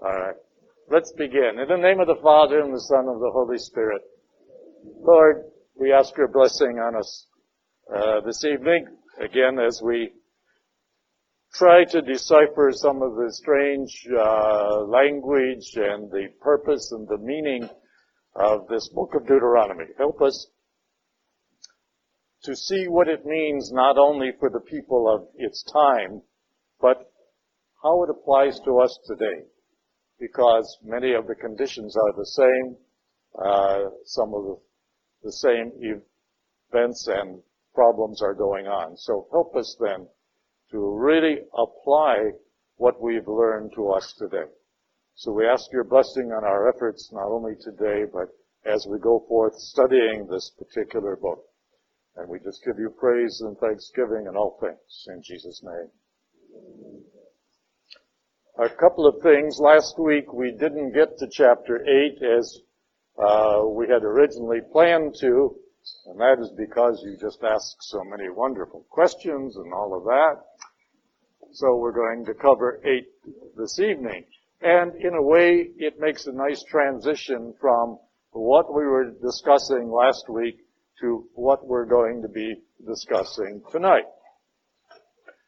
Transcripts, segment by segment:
Alright. Let's begin. In the name of the Father, and the Son, and the Holy Spirit. Lord, we ask your blessing on us this evening, again, as we try to decipher some of the strange language and the purpose and the meaning of this book of Deuteronomy. Help us to see what it means not only for the people of its time, but how it applies to us today, because many of the conditions are the same, some of the same events and problems are going on. So help us then to really apply what we've learned to us today. So we ask your blessing on our efforts, not only today, but as we go forth studying this particular book. And we just give you praise and thanksgiving in all things, in Jesus' name. A couple of things. Last week we didn't get to chapter 8 as we had originally planned to, and that is because you just asked so many wonderful questions and all of that. So we're going to cover 8 this evening. And in a way, it makes a nice transition from what we were discussing last week to what we're going to be discussing tonight.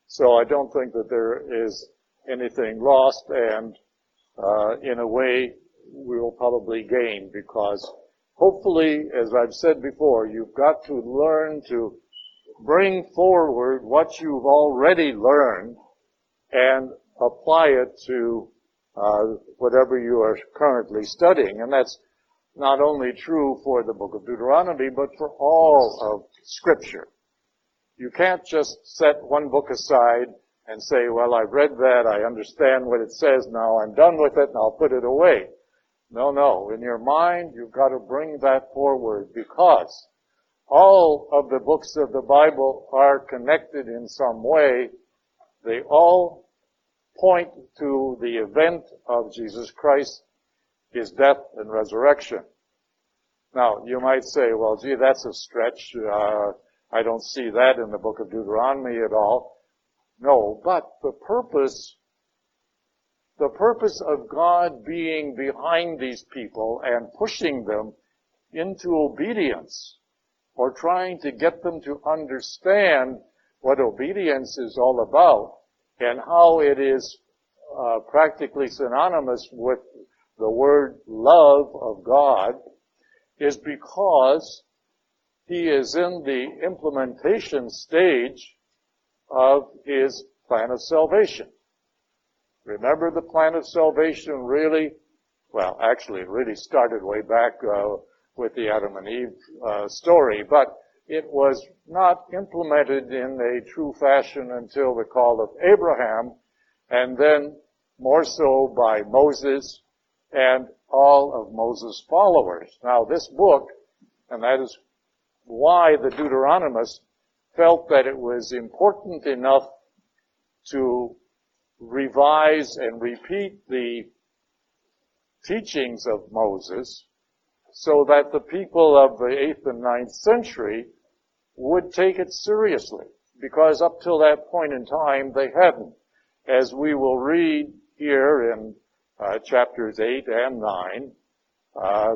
So I don't think that there is anything lost, and in a way, we will probably gain, because hopefully, as I've said before, you've got to learn to bring forward what you've already learned and apply it to whatever you are currently studying, and that's not only true for the book of Deuteronomy, but for all of Scripture. You can't just set one book aside and say, well, I've read that, I understand what it says, now I'm done with it, and I'll put it away. No. In your mind, you've got to bring that forward, because all of the books of the Bible are connected in some way. They all point to the event of Jesus Christ, his death and resurrection. Now, you might say, well, gee, that's a stretch. I don't see that in the book of Deuteronomy at all. No, but the purpose of God being behind these people and pushing them into obedience, or trying to get them to understand what obedience is all about and how it is practically synonymous with the word love of God, is because he is in the implementation stage of his plan of salvation. Remember, the plan of salvation really started way back with the Adam and Eve story, but it was not implemented in a true fashion until the call of Abraham, and then more so by Moses and all of Moses' followers. Now, this book, and that is why the Deuteronomists felt that it was important enough to revise and repeat the teachings of Moses, so that the people of the 8th and 9th century would take it seriously, because up till that point in time, they hadn't. As we will read here in chapters 8 and 9,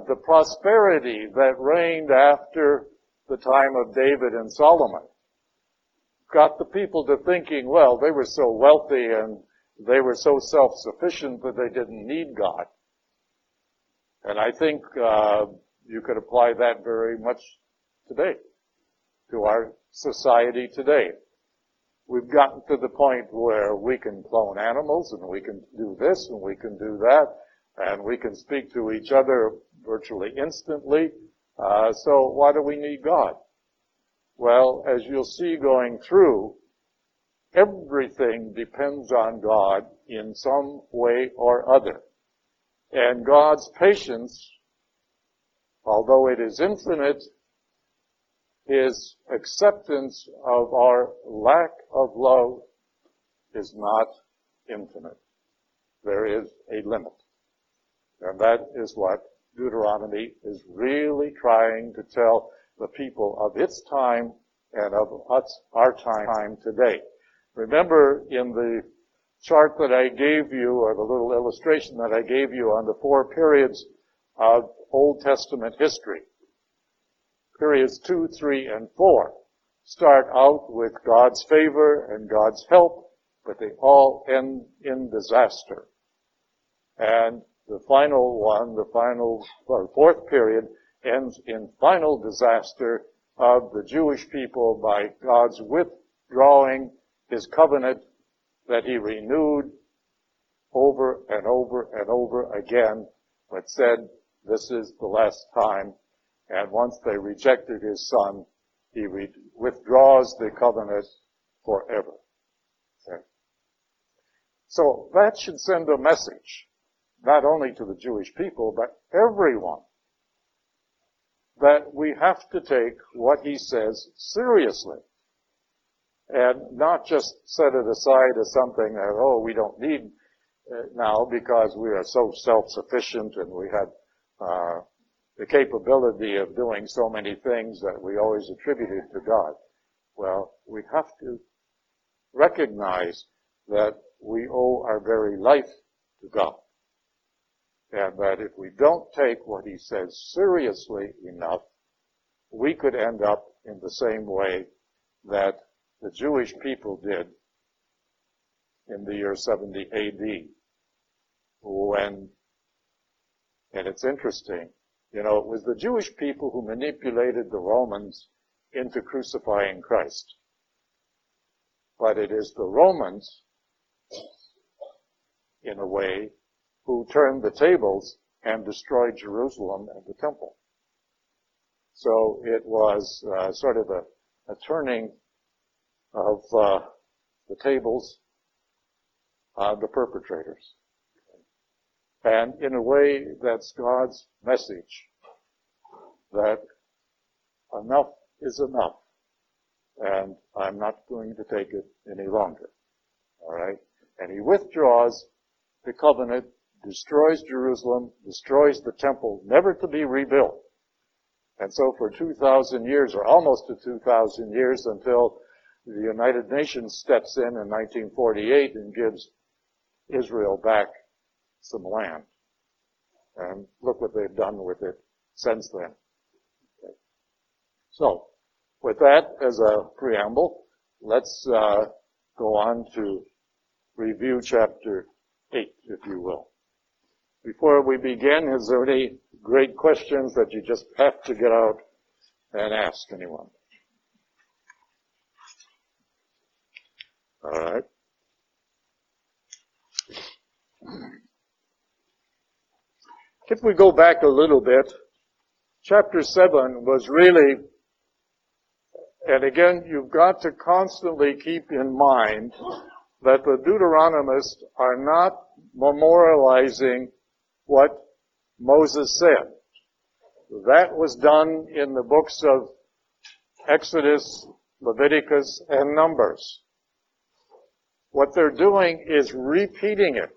the prosperity that reigned after the time of David and Solomon got the people to thinking, well, they were so wealthy and they were so self-sufficient that they didn't need God. And I think you could apply that very much today, to our society today. We've gotten to the point where we can clone animals, and we can do this, and we can do that, and we can speak to each other virtually instantly. So why do we need God? Well, as you'll see going through, everything depends on God in some way or other. And God's patience, although it is infinite, his acceptance of our lack of love is not infinite. There is a limit. And that is what Deuteronomy is really trying to tell the people of its time and of our time today. Remember, in the chart that I gave you, or the little illustration that I gave you on the four periods of Old Testament history. Periods 2, 3, and 4 start out with God's favor and God's help, but they all end in disaster. And the final one, fourth period, ends in final disaster of the Jewish people by God's withdrawing his covenant that he renewed over and over and over again, but said, this is the last time. And once they rejected his son, he withdraws the covenant forever. Okay. So that should send a message, not only to the Jewish people, but everyone, that we have to take what he says seriously and not just set it aside as something that, oh, we don't need now because we are so self-sufficient and we have the capability of doing so many things that we always attributed to God. Well, we have to recognize that we owe our very life to God. And that if we don't take what he says seriously enough, we could end up in the same way that the Jewish people did in the year 70 AD. And it's interesting, it was the Jewish people who manipulated the Romans into crucifying Christ. But it is the Romans, in a way, who turned the tables and destroyed Jerusalem and the temple. So it was sort of a turning of the tables on the perpetrators. And in a way, that's God's message, that enough is enough, and I'm not going to take it any longer. All right? And he withdraws the covenant, destroys Jerusalem, destroys the temple, never to be rebuilt. And so for 2,000 years, or almost to 2,000 years, until the United Nations steps in 1948 and gives Israel back some land. And look what they've done with it since then. Okay. So, with that as a preamble, let's go on to review chapter 8, if you will. Before we begin, is there any great questions that you just have to get out and ask anyone? All right. If we go back a little bit, chapter 7 was really, and again, you've got to constantly keep in mind that the Deuteronomists are not memorializing what Moses said. That was done in the books of Exodus, Leviticus, and Numbers. What they're doing is repeating it.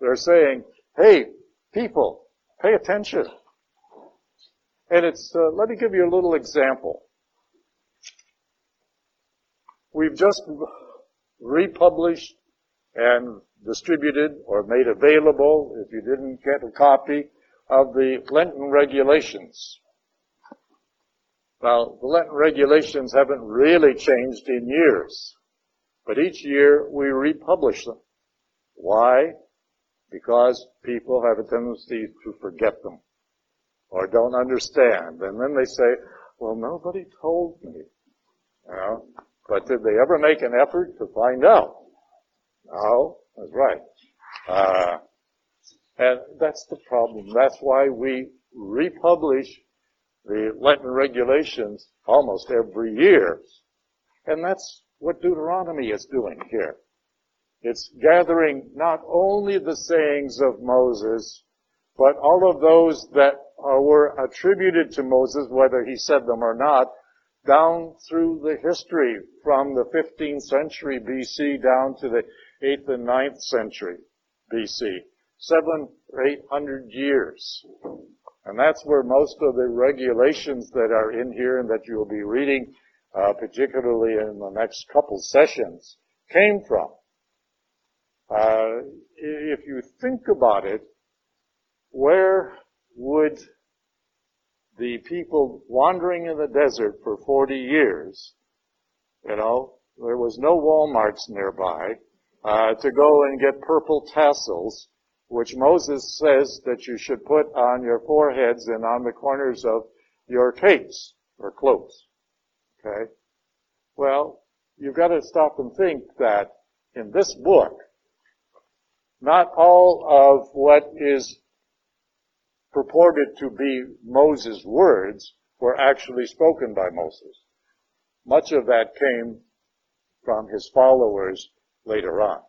They're saying, hey, people, pay attention. And it's, let me give you a little example. We've just republished and distributed or made available, if you didn't get a copy, of the Lenten Regulations. Now, the Lenten Regulations haven't really changed in years, but each year we republish them. Why? Because people have a tendency to forget them or don't understand. And then they say, well, nobody told me. But did they ever make an effort to find out? No, that's right. And that's the problem. That's why we republish the Lenten Regulations almost every year. And that's what Deuteronomy is doing here. It's gathering not only the sayings of Moses, but all of those that were attributed to Moses, whether he said them or not, down through the history from the 15th century B.C. down to the 8th and 9th century B.C. 700 or 800 years. And that's where most of the regulations that are in here and that you'll be reading, particularly in the next couple sessions, came from. If you think about it, where would the people wandering in the desert for 40 years, you know, there was no Walmarts nearby, to go and get purple tassels, which Moses says that you should put on your foreheads and on the corners of your capes or cloaks. Okay? Well, you've got to stop and think that in this book, not all of what is purported to be Moses' words were actually spoken by Moses. Much of that came from his followers later on.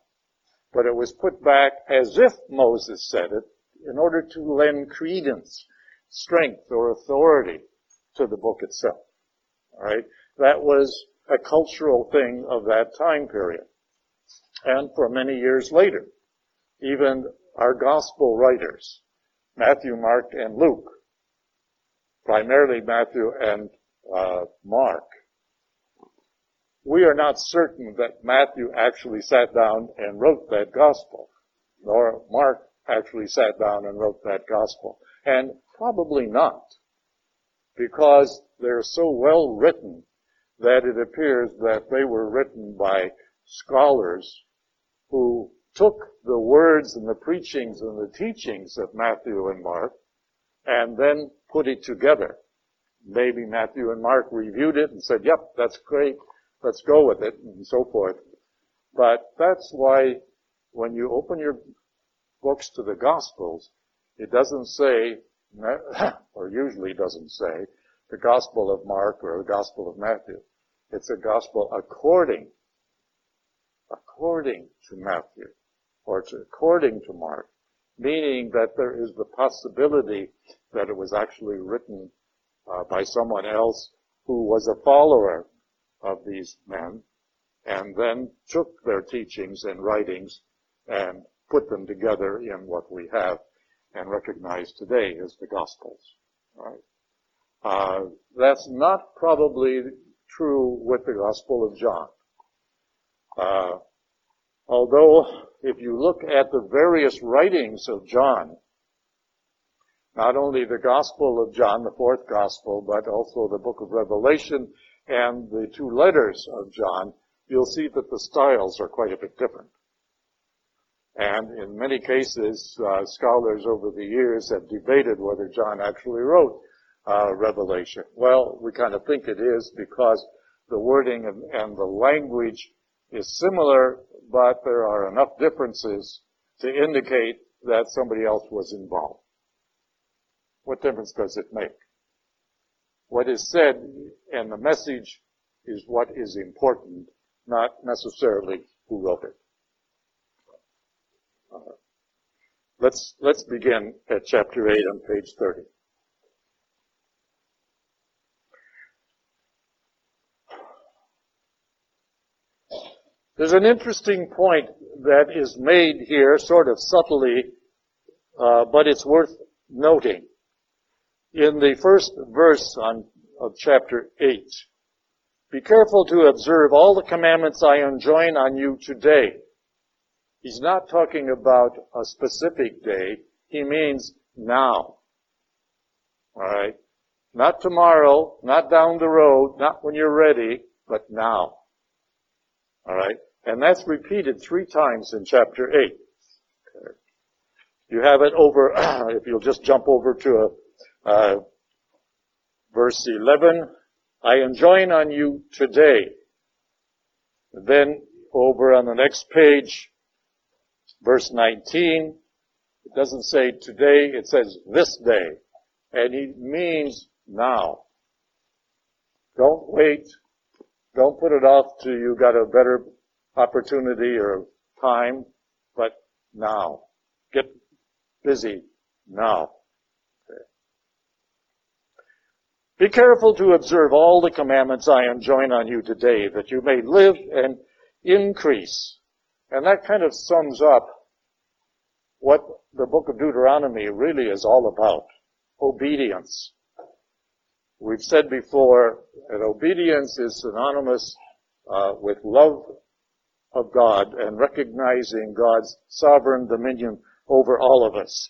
But it was put back as if Moses said it in order to lend credence, strength, or authority to the book itself. All right? That was a cultural thing of that time period. And for many years later, even our gospel writers, Matthew, Mark, and Luke, primarily Matthew and Mark, we are not certain that Matthew actually sat down and wrote that gospel, nor Mark actually sat down and wrote that gospel. And probably not, because they're so well written that it appears that they were written by scholars who took the words and the preachings and the teachings of Matthew and Mark and then put it together. Maybe Matthew and Mark reviewed it and said, yep, that's great, let's go with it, and so forth. But that's why when you open your books to the Gospels, it doesn't say, or usually doesn't say, the Gospel of Mark or the Gospel of Matthew. It's a Gospel according to Matthew, or according to Mark, meaning that there is the possibility that it was actually written by someone else who was a follower of these men, and then took their teachings and writings and put them together in what we have and recognize today as the Gospels. Right? That's not probably true with the Gospel of John. Although, if you look at the various writings of John, not only the Gospel of John, the fourth Gospel, but also the book of Revelation and the two letters of John, you'll see that the styles are quite a bit different. And in many cases, scholars over the years have debated whether John actually wrote Revelation. Well, we kind of think it is because the wording and the language is similar, but there are enough differences to indicate that somebody else was involved. What difference does it make? What is said and the message is what is important, not necessarily who wrote it. Let's begin at chapter 8 on page 30. There's an interesting point that is made here, sort of subtly, but it's worth noting. In the first verse of chapter 8, be careful to observe all the commandments I enjoin on you today. He's not talking about a specific day. He means now. All right? Not tomorrow, not down the road, not when you're ready, but now. All right? And that's repeated 3 times in chapter 8. Okay. You have it over, if you'll just jump over to verse 11, I enjoin on you today. Then over on the next page, verse 19, it doesn't say today, it says this day. And he means now. Don't wait. Don't put it off till you got a better opportunity or time, but now. Get busy now. Be careful to observe all the commandments I enjoin on you today, that you may live and increase. And that kind of sums up what the book of Deuteronomy really is all about. Obedience. We've said before that obedience is synonymous with love of God and recognizing God's sovereign dominion over all of us.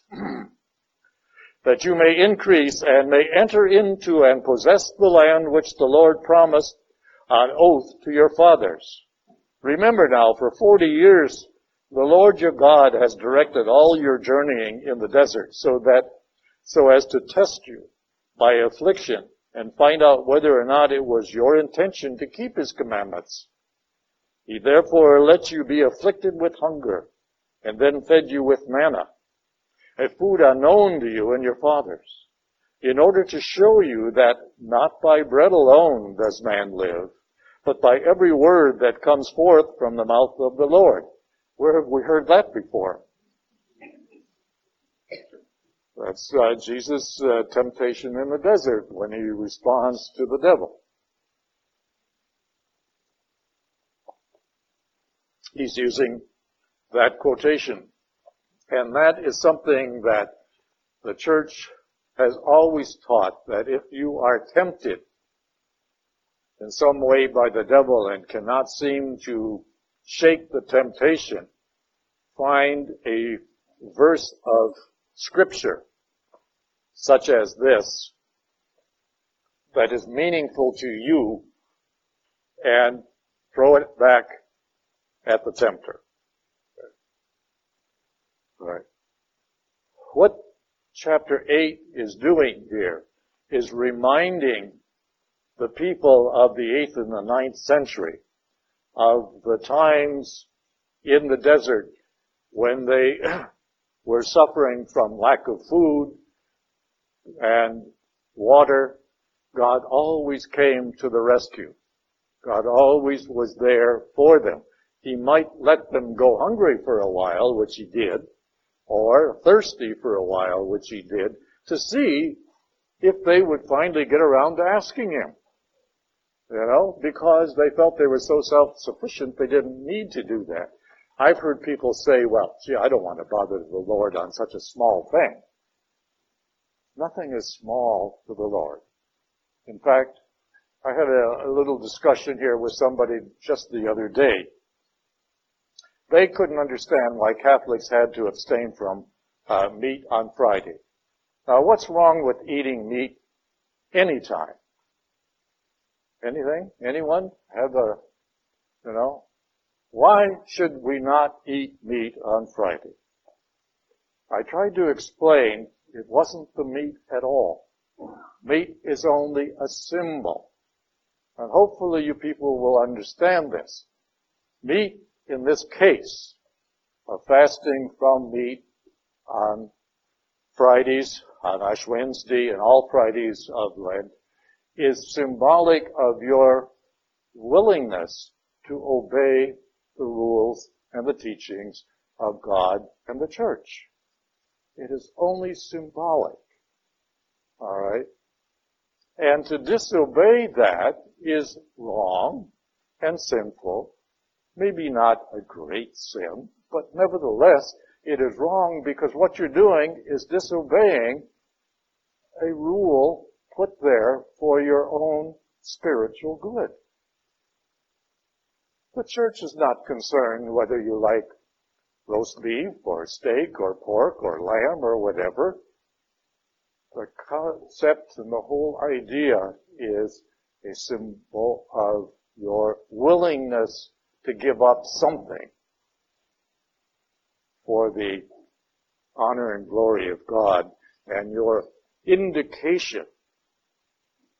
That you may increase and may enter into and possess the land which the Lord promised on oath to your fathers. Remember now, for 40 years the Lord your God has directed all your journeying in the desert so as to test you by affliction and find out whether or not it was your intention to keep his commandments. He therefore let you be afflicted with hunger and then fed you with manna, a food unknown to you and your fathers, in order to show you that not by bread alone does man live, but by every word that comes forth from the mouth of the Lord. Where have we heard that before? That's Jesus' temptation in the desert when he responds to the devil. He's using that quotation. And that is something that the church has always taught, that if you are tempted in some way by the devil and cannot seem to shake the temptation, find a verse of Scripture, such as this, that is meaningful to you, and throw it back at the tempter. Right. What chapter 8 is doing here is reminding the people of the 8th and the 9th century of the times in the desert when they were suffering from lack of food and water. God always came to the rescue. God always was there for them. He might let them go hungry for a while, which he did, or thirsty for a while, which he did, to see if they would finally get around to asking him. You know, because they felt they were so self-sufficient, they didn't need to do that. I've heard people say, well, gee, I don't want to bother the Lord on such a small thing. Nothing is small to the Lord. In fact, I had a little discussion here with somebody just the other day. They couldn't understand why Catholics had to abstain from meat on Friday. Now, what's wrong with eating meat anytime? Anything? Anyone? Why should we not eat meat on Friday? I tried to explain it wasn't the meat at all. Meat is only a symbol. And hopefully you people will understand this. Meat, in this case, of fasting from meat on Fridays, on Ash Wednesday, and all Fridays of Lent, is symbolic of your willingness to obey the rules and the teachings of God and the church. It is only symbolic. All right? And to disobey that is wrong and sinful. Maybe not a great sin, but nevertheless, it is wrong because what you're doing is disobeying a rule put there for your own spiritual good. The church is not concerned whether you like roast beef or steak or pork or lamb or whatever. The concept and the whole idea is a symbol of your willingness to give up something for the honor and glory of God and your indication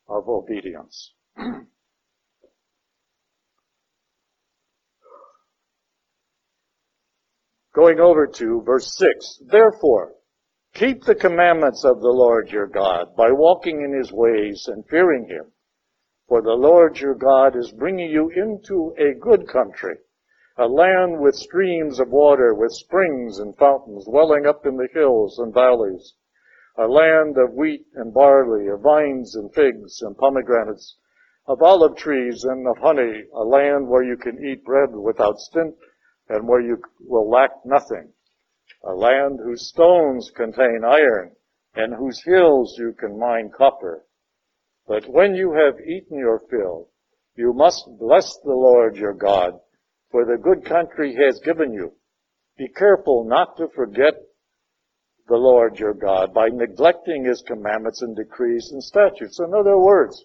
of obedience. Going over to verse 6, therefore, keep the commandments of the Lord your God by walking in his ways and fearing him. For the Lord your God is bringing you into a good country, a land with streams of water, with springs and fountains welling up in the hills and valleys, a land of wheat and barley, of vines and figs and pomegranates, of olive trees and of honey, a land where you can eat bread without stint, and where you will lack nothing, a land whose stones contain iron, and whose hills you can mine copper. But when you have eaten your fill, you must bless the Lord your God for the good country has given you. Be careful not to forget the Lord your God by neglecting his commandments and decrees and statutes. In other words,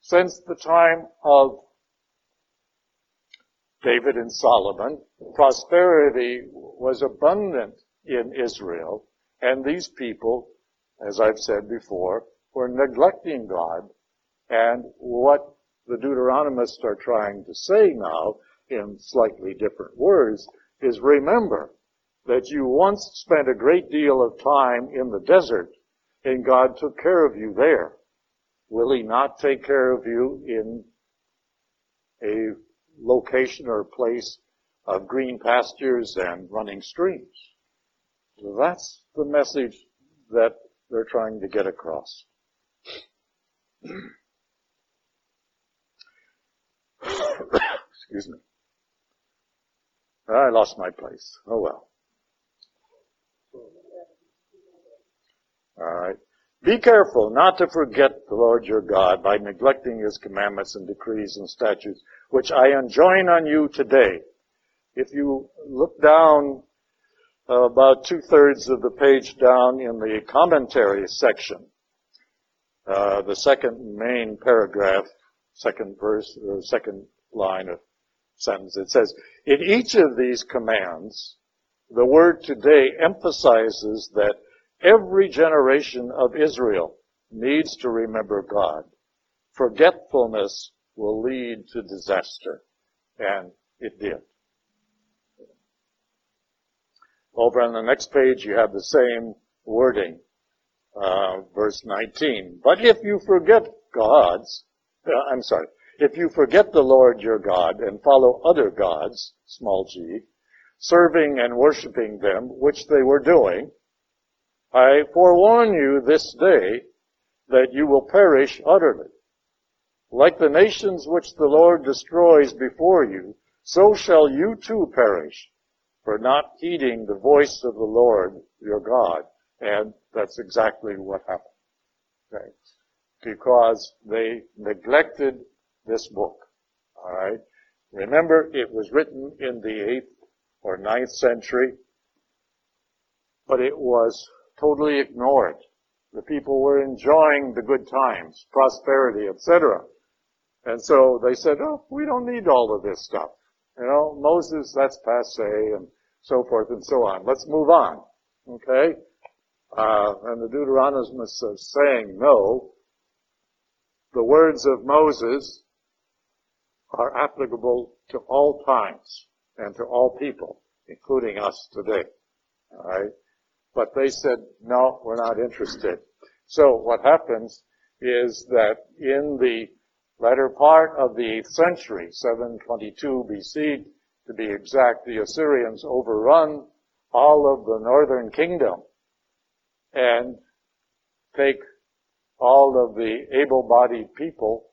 since the time of David and Solomon, prosperity was abundant in Israel, and these people, as I've said before, were neglecting God. And what the Deuteronomists are trying to say now, in slightly different words, is remember that you once spent a great deal of time in the desert, and God took care of you there. Will he not take care of you in a location or place of green pastures and running streams? So that's the message that they're trying to get across. Excuse me. I lost my place. Oh well. All right. Be careful not to forget the Lord your God by neglecting his commandments and decrees and statutes, which I enjoin on you today. If you look down about 2/3 of the page down in the commentary section, the second main paragraph, second verse, or second line of sentence, it says, in each of these commands, the word today emphasizes that every generation of Israel needs to remember God. Forgetfulness will lead to disaster. And it did. Over on the next page, you have the same wording, verse 19. But if you forget if you forget the Lord your God and follow other gods, small g, serving and worshiping them, which they were doing, I forewarn you this day that you will perish utterly. Like the nations which the Lord destroys before you, so shall you too perish for not heeding the voice of the Lord your God. And that's exactly what happened. Right? Because they neglected this book. All right? Remember, it was written in the 8th or 9th century, but it was totally ignored. The people were enjoying the good times, prosperity, etc. And so they said, oh, we don't need all of this stuff. You know, Moses, that's passé, and so forth and so on. Let's move on. Okay? And the Deuteronomists are saying, no, the words of Moses are applicable to all times and to all people, including us today. All right? But they said, no, we're not interested. So what happens is that in the latter part of the 8th century, 722 BC to be exact, the Assyrians overrun all of the northern kingdom and take all of the able-bodied people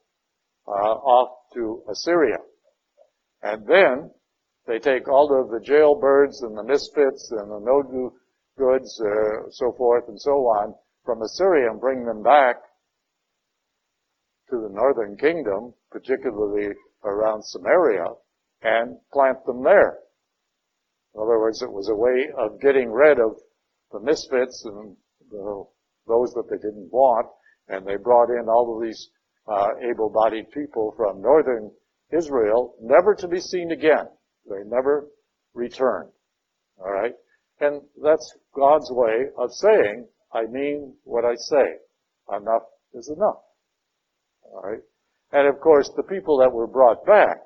off to Assyria. And then they take all of the jailbirds and the misfits and the no-goods, so forth and so on, from Assyria and bring them back to the northern kingdom, particularly around Samaria, and plant them there. In other words, it was a way of getting rid of the misfits and those that they didn't want, and they brought in all of these able-bodied people from northern Israel, never to be seen again. They never returned. All right? And that's God's way of saying, I mean what I say. Enough is enough. All right? And of course, the people that were brought back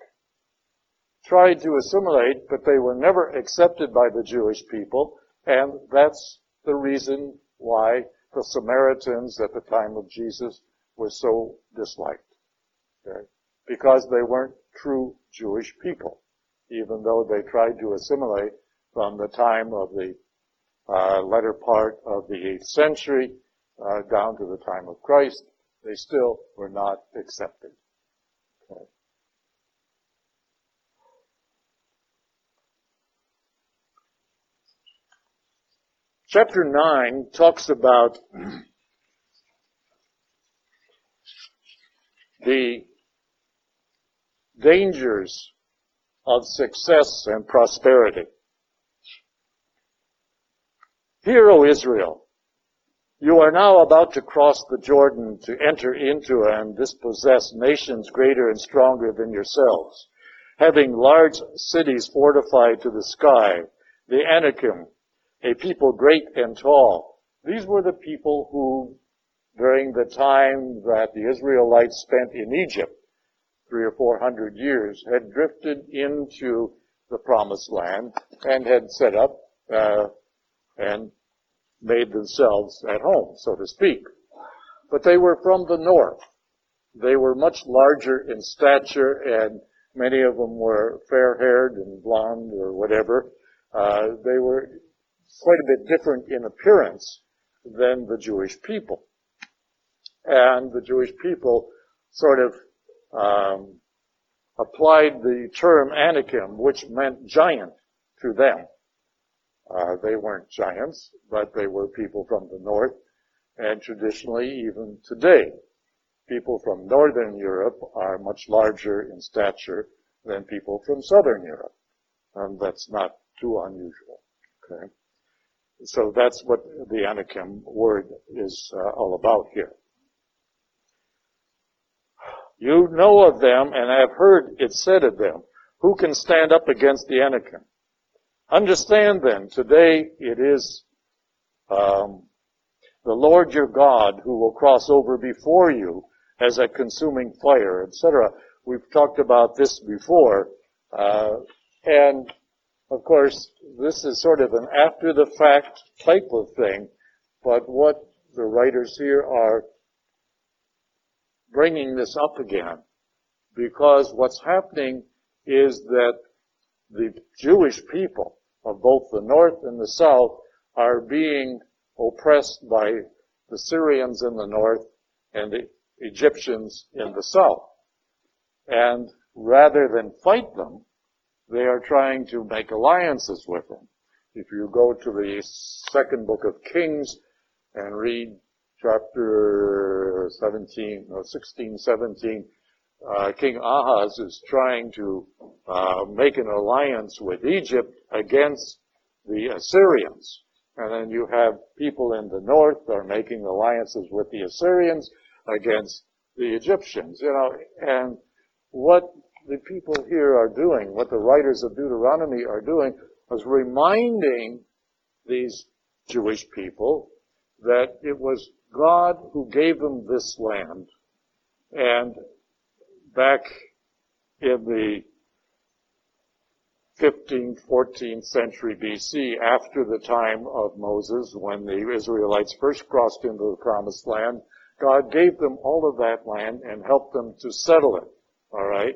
tried to assimilate, but they were never accepted by the Jewish people, and that's the reason why the Samaritans at the time of Jesus were so disliked. Okay? Because they weren't true Jewish people, even though they tried to assimilate from the time of the latter part of the 8th century down to the time of Christ, they still were not accepted. Okay. Chapter 9 talks about the dangers of success and prosperity. Hear, O Israel, you are now about to cross the Jordan to enter into and dispossess nations greater and stronger than yourselves, having large cities fortified to the sky, the Anakim, a people great and tall. These were the people who, during the time that the Israelites spent in Egypt, 300 or 400 years, had drifted into the Promised Land and had set up and made themselves at home, so to speak. But they were from the north. They were much larger in stature, and many of them were fair-haired and blonde or whatever. They were quite a bit different in appearance than the Jewish people. And the Jewish people sort of applied the term Anakim, which meant giant, to them. They weren't giants, but they were people from the north, and traditionally, even today, people from northern Europe are much larger in stature than people from southern Europe, and that's not too unusual. Okay, so that's what the Anakim word is all about here. You know of them, and I have heard it said of them, who can stand up against the Anakim? Understand then, today it is the Lord your God who will cross over before you as a consuming fire, etc. We've talked about this before. And, of course, this is sort of an after-the-fact type of thing, but what the writers here are bringing this up again, because what's happening is that the Jewish people of both the north and the south are being oppressed by the Syrians in the north and the Egyptians in the south. And rather than fight them, they are trying to make alliances with them. If you go to the second book of Kings and read chapter 16, 17, King Ahaz is trying to make an alliance with Egypt against the Assyrians. And then you have people in the north are making alliances with the Assyrians against the Egyptians. You know, and what the people here are doing, what the writers of Deuteronomy are doing, is reminding these Jewish people that it was God who gave them this land. And back in the 15th, 14th century BC, after the time of Moses, when the Israelites first crossed into the Promised Land, God gave them all of that land and helped them to settle it, all right?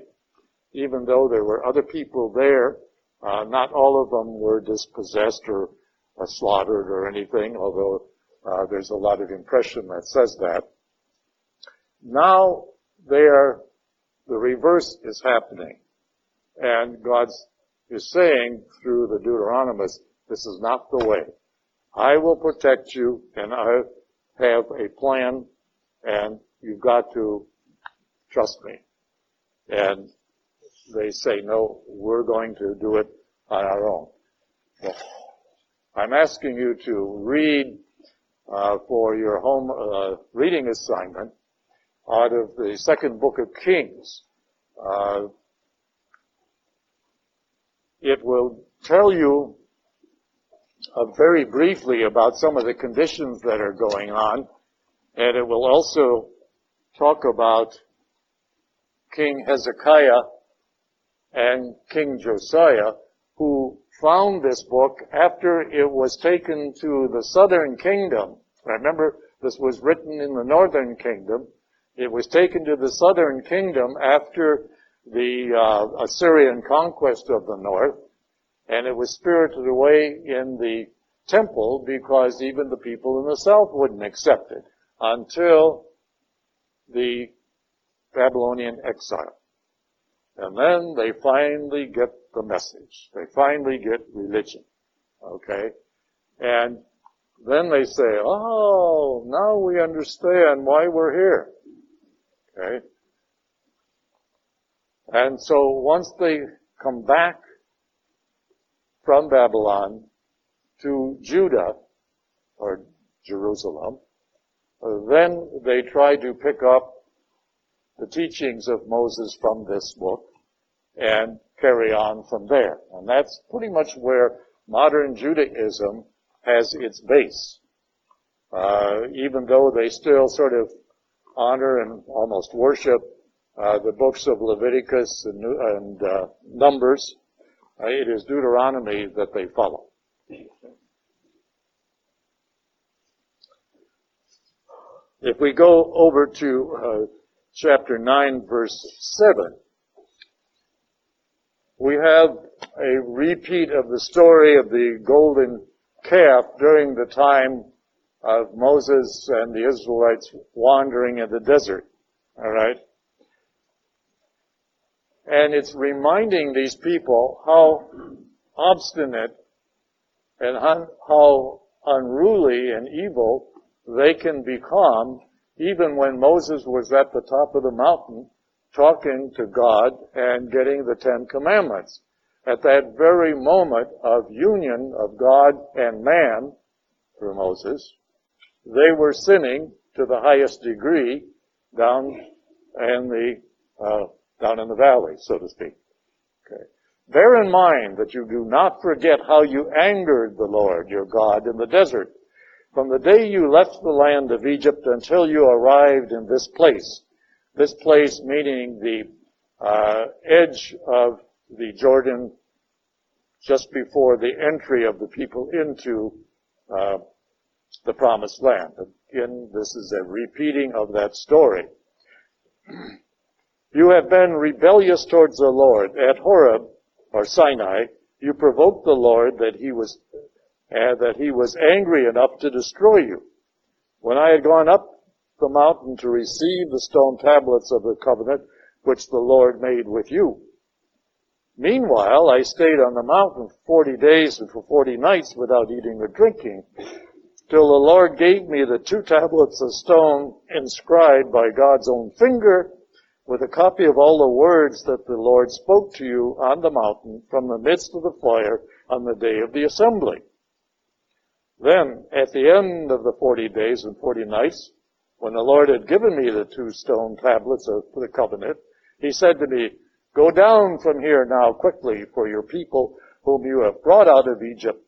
Even though there were other people there, not all of them were dispossessed or slaughtered or anything, although there's a lot of impression that says that. Now, the reverse is happening. And God is saying through the Deuteronomist, this is not the way. I will protect you, and I have a plan, and you've got to trust me. And they say, no, we're going to do it on our own. I'm asking you to read for your home reading assignment out of the second book of Kings. It will tell you very briefly about some of the conditions that are going on, and it will also talk about King Hezekiah and King Josiah, who found this book after it was taken to the southern kingdom. Remember, this was written in the northern kingdom. It was taken to the southern kingdom after the Assyrian conquest of the north, and it was spirited away in the temple because even the people in the south wouldn't accept it until the Babylonian exile. And then they finally get the message. They finally get religion. Okay? And then they say, oh, now we understand why we're here. Okay. And so once they come back from Babylon to Judah, or Jerusalem. Then they try to pick up the teachings of Moses from this book and carry on from there. And that's pretty much where modern Judaism has its base. Even though they still sort of honor and almost worship the books of Leviticus and Numbers, it is Deuteronomy that they follow. If we go over to chapter 9, verse 7, we have a repeat of the story of the golden calf during the time of Moses and the Israelites wandering in the desert. All right? And it's reminding these people how obstinate and how unruly and evil they can become, even when Moses was at the top of the mountain talking to God and getting the Ten Commandments. At that very moment of union of God and man through Moses, they were sinning to the highest degree down in the valley, so to speak. Okay. Bear in mind that you do not forget how you angered the Lord your God in the desert, from the day you left the land of Egypt until you arrived in this place. This place meaning the edge of the Jordan just before the entry of the people into the promised land. Again, this is a repeating of that story. You have been rebellious towards the Lord. At Horeb, or Sinai, you provoked the Lord that he was angry enough to destroy you. When I had gone up the mountain to receive the stone tablets of the covenant which the Lord made with you. Meanwhile, I stayed on the mountain 40 days and for 40 nights without eating or drinking, till the Lord gave me the 2 tablets of stone inscribed by God's own finger, with a copy of all the words that the Lord spoke to you on the mountain from the midst of the fire on the day of the assembly. Then, at the end of the 40 days and 40 nights, when the Lord had given me the 2 stone tablets of the covenant, he said to me, Go down from here now quickly, for your people whom you have brought out of Egypt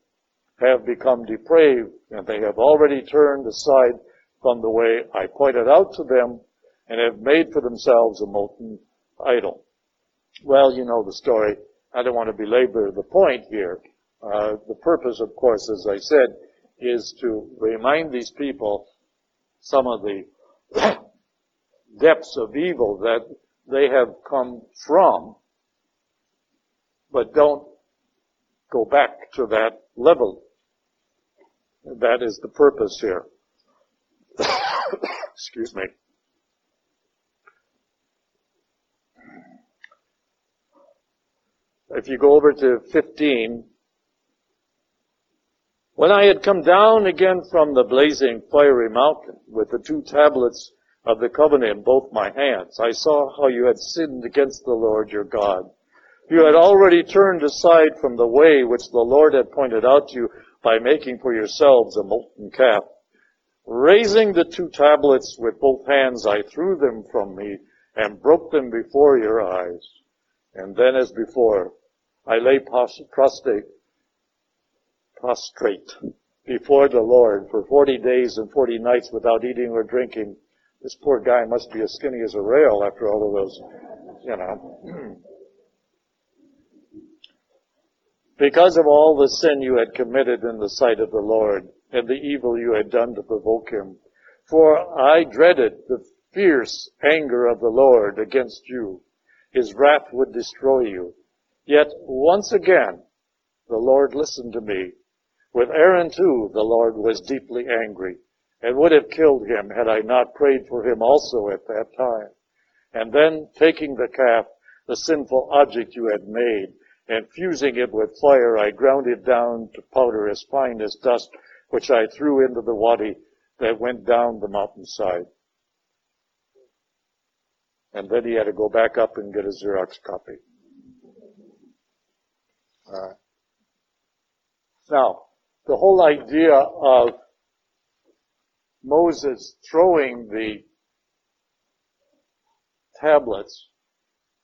have become depraved, and they have already turned aside from the way I pointed out to them, and have made for themselves a molten idol. Well, you know the story. I don't want to belabor the point here. The purpose, of course, as I said, is to remind these people some of the depths of evil that they have come from, but don't go back to that level. That is the purpose here. Excuse me. If you go over to 15, when I had come down again from the blazing fiery mountain with the 2 tablets of the covenant in both my hands, I saw how you had sinned against the Lord your God. You had already turned aside from the way which the Lord had pointed out to you by making for yourselves a molten calf. Raising the 2 tablets with both hands, I threw them from me and broke them before your eyes. And then, as before, I lay prostrate before the Lord for 40 days and 40 nights without eating or drinking. This poor guy must be as skinny as a rail after all of those, Because of all the sin you had committed in the sight of the Lord and the evil you had done to provoke him. For I dreaded the fierce anger of the Lord against you. His wrath would destroy you. Yet once again, the Lord listened to me. With Aaron too, the Lord was deeply angry and would have killed him had I not prayed for him also at that time. And then, taking the calf, the sinful object you had made, and fusing it with fire, I ground it down to powder as fine as dust, which I threw into the wadi that went down the mountainside. And then he had to go back up and get a Xerox copy. All right. Now, the whole idea of Moses throwing the tablets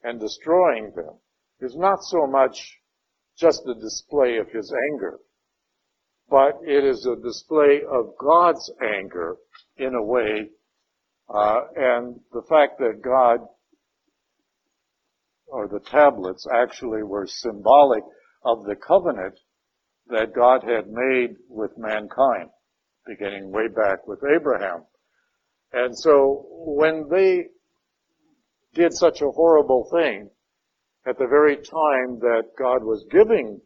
and destroying them is not so much just a display of his anger, but it is a display of God's anger in a way, and the fact that God, or the tablets, actually were symbolic of the covenant that God had made with mankind, beginning way back with Abraham. And so when they did such a horrible thing, at the very time that God was giving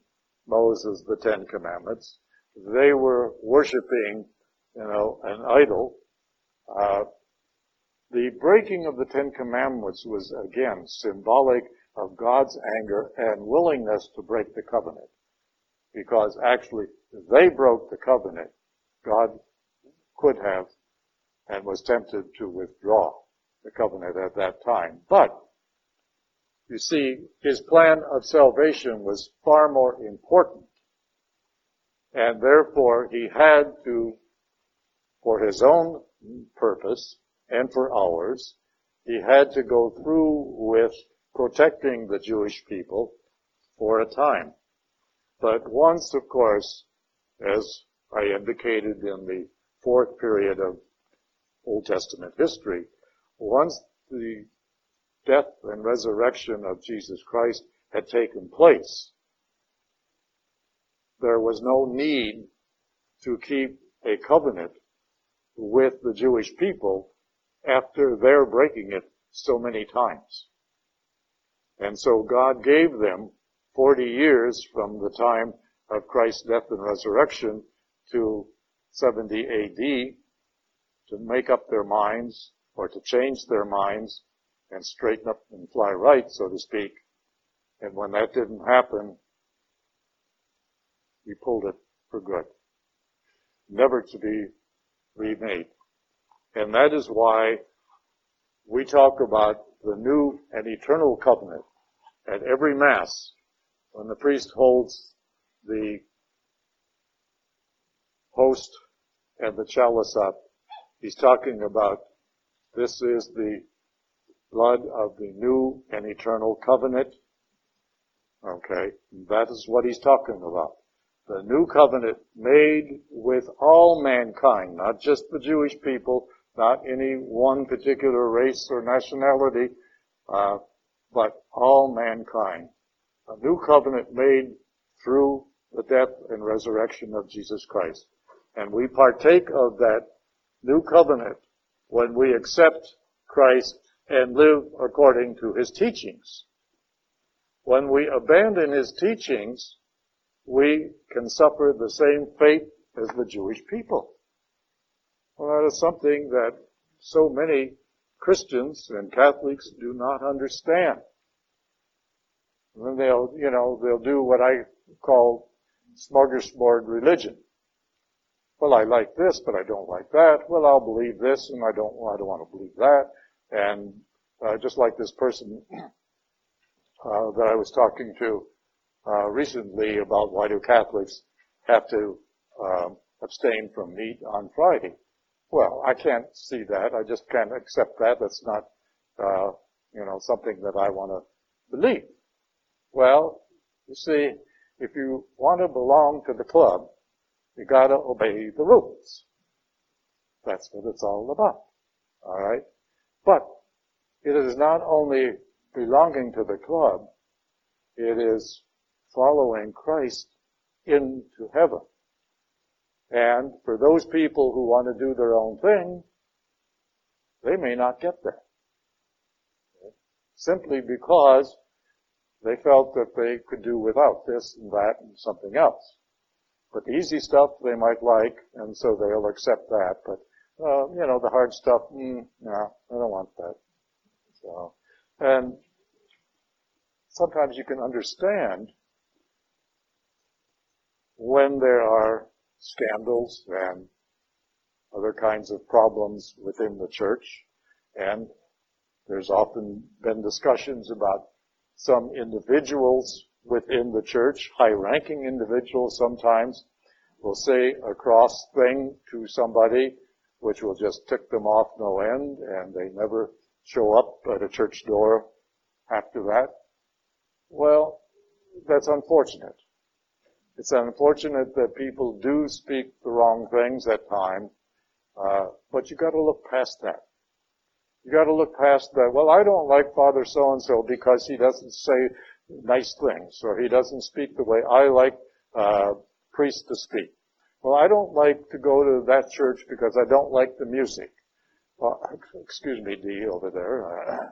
Moses the Ten Commandments, they were worshiping, an idol. The breaking of the Ten Commandments was, again, symbolic of God's anger and willingness to break the covenant. Because actually, they broke the covenant. God could have and was tempted to withdraw the covenant at that time. But, you see, his plan of salvation was far more important. And therefore, he had to, for his own purpose, and for ours, he had to go through with protecting the Jewish people for a time. But once, of course, as I indicated in the fourth period of Old Testament history, once the death and resurrection of Jesus Christ had taken place, there was no need to keep a covenant with the Jewish people after their breaking it so many times. And so God gave them 40 years from the time of Christ's death and resurrection to 70 AD to make up their minds or to change their minds and straighten up and fly right, so to speak. And when that didn't happen, he pulled it for good, never to be remade. And that is why we talk about the new and eternal covenant at every Mass. When the priest holds the host and the chalice up, he's talking about this is the blood of the new and eternal covenant. Okay, that is what he's talking about. The new covenant made with all mankind, not just the Jewish people, not any one particular race or nationality, but all mankind. A new covenant made through the death and resurrection of Jesus Christ. And we partake of that new covenant when we accept Christ and live according to his teachings. When we abandon his teachings, we can suffer the same fate as the Jewish people. Well, that is something that so many Christians and Catholics do not understand. And then they'll do what I call smorgasbord religion. Well, I like this, but I don't like that. Well, I'll believe this, and I don't want to believe that. And just like this person that I was talking to recently about why do Catholics have to abstain from meat on Friday. Well, I can't see that. I just can't accept that. That's not, something that I want to believe. Well, you see, if you want to belong to the club, you got to obey the rules. That's what it's all about. All right? But it is not only belonging to the club, it is following Christ into heaven. And for those people who want to do their own thing, they may not get there. Simply because they felt that they could do without this and that and something else. But the easy stuff they might like, and so they'll accept that. But, the hard stuff, no, I don't want that. So, and sometimes you can understand when there are scandals and other kinds of problems within the church. And there's often been discussions about some individuals within the church, high-ranking individuals sometimes, will say a cross thing to somebody which will just tick them off no end, and they never show up at a church door after that. Well, that's unfortunate. It's unfortunate that people do speak the wrong things at times, but you got to look past that. You got to look past that. Well, I don't like Father so-and-so because he doesn't say nice things, or he doesn't speak the way I like priests to speak. Well, I don't like to go to that church because I don't like the music. Well, excuse me, D over there.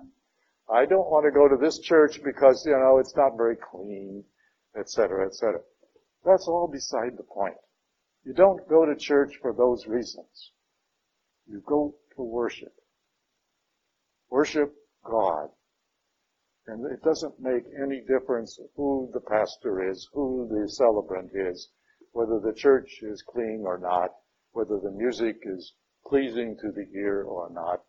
I don't want to go to this church because, you know, it's not very clean, etc., etc. That's all beside the point. You don't go to church for those reasons. You go to worship. Worship God. And it doesn't make any difference who the pastor is, who the celebrant is, whether the church is clean or not, whether the music is pleasing to the ear or not.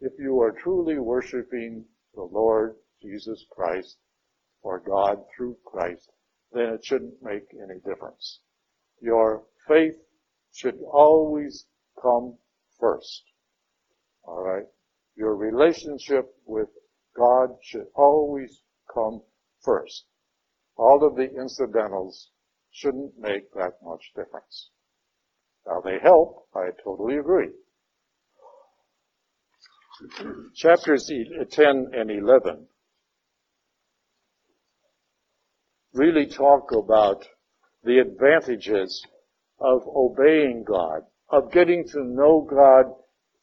If you are truly worshiping the Lord Jesus Christ or God through Christ, then it shouldn't make any difference. Your faith should always come first. All right? Your relationship with God should always come first. All of the incidentals shouldn't make that much difference. Now, they help. I totally agree. Chapters 10 and 11 really talk about the advantages of obeying God, of getting to know God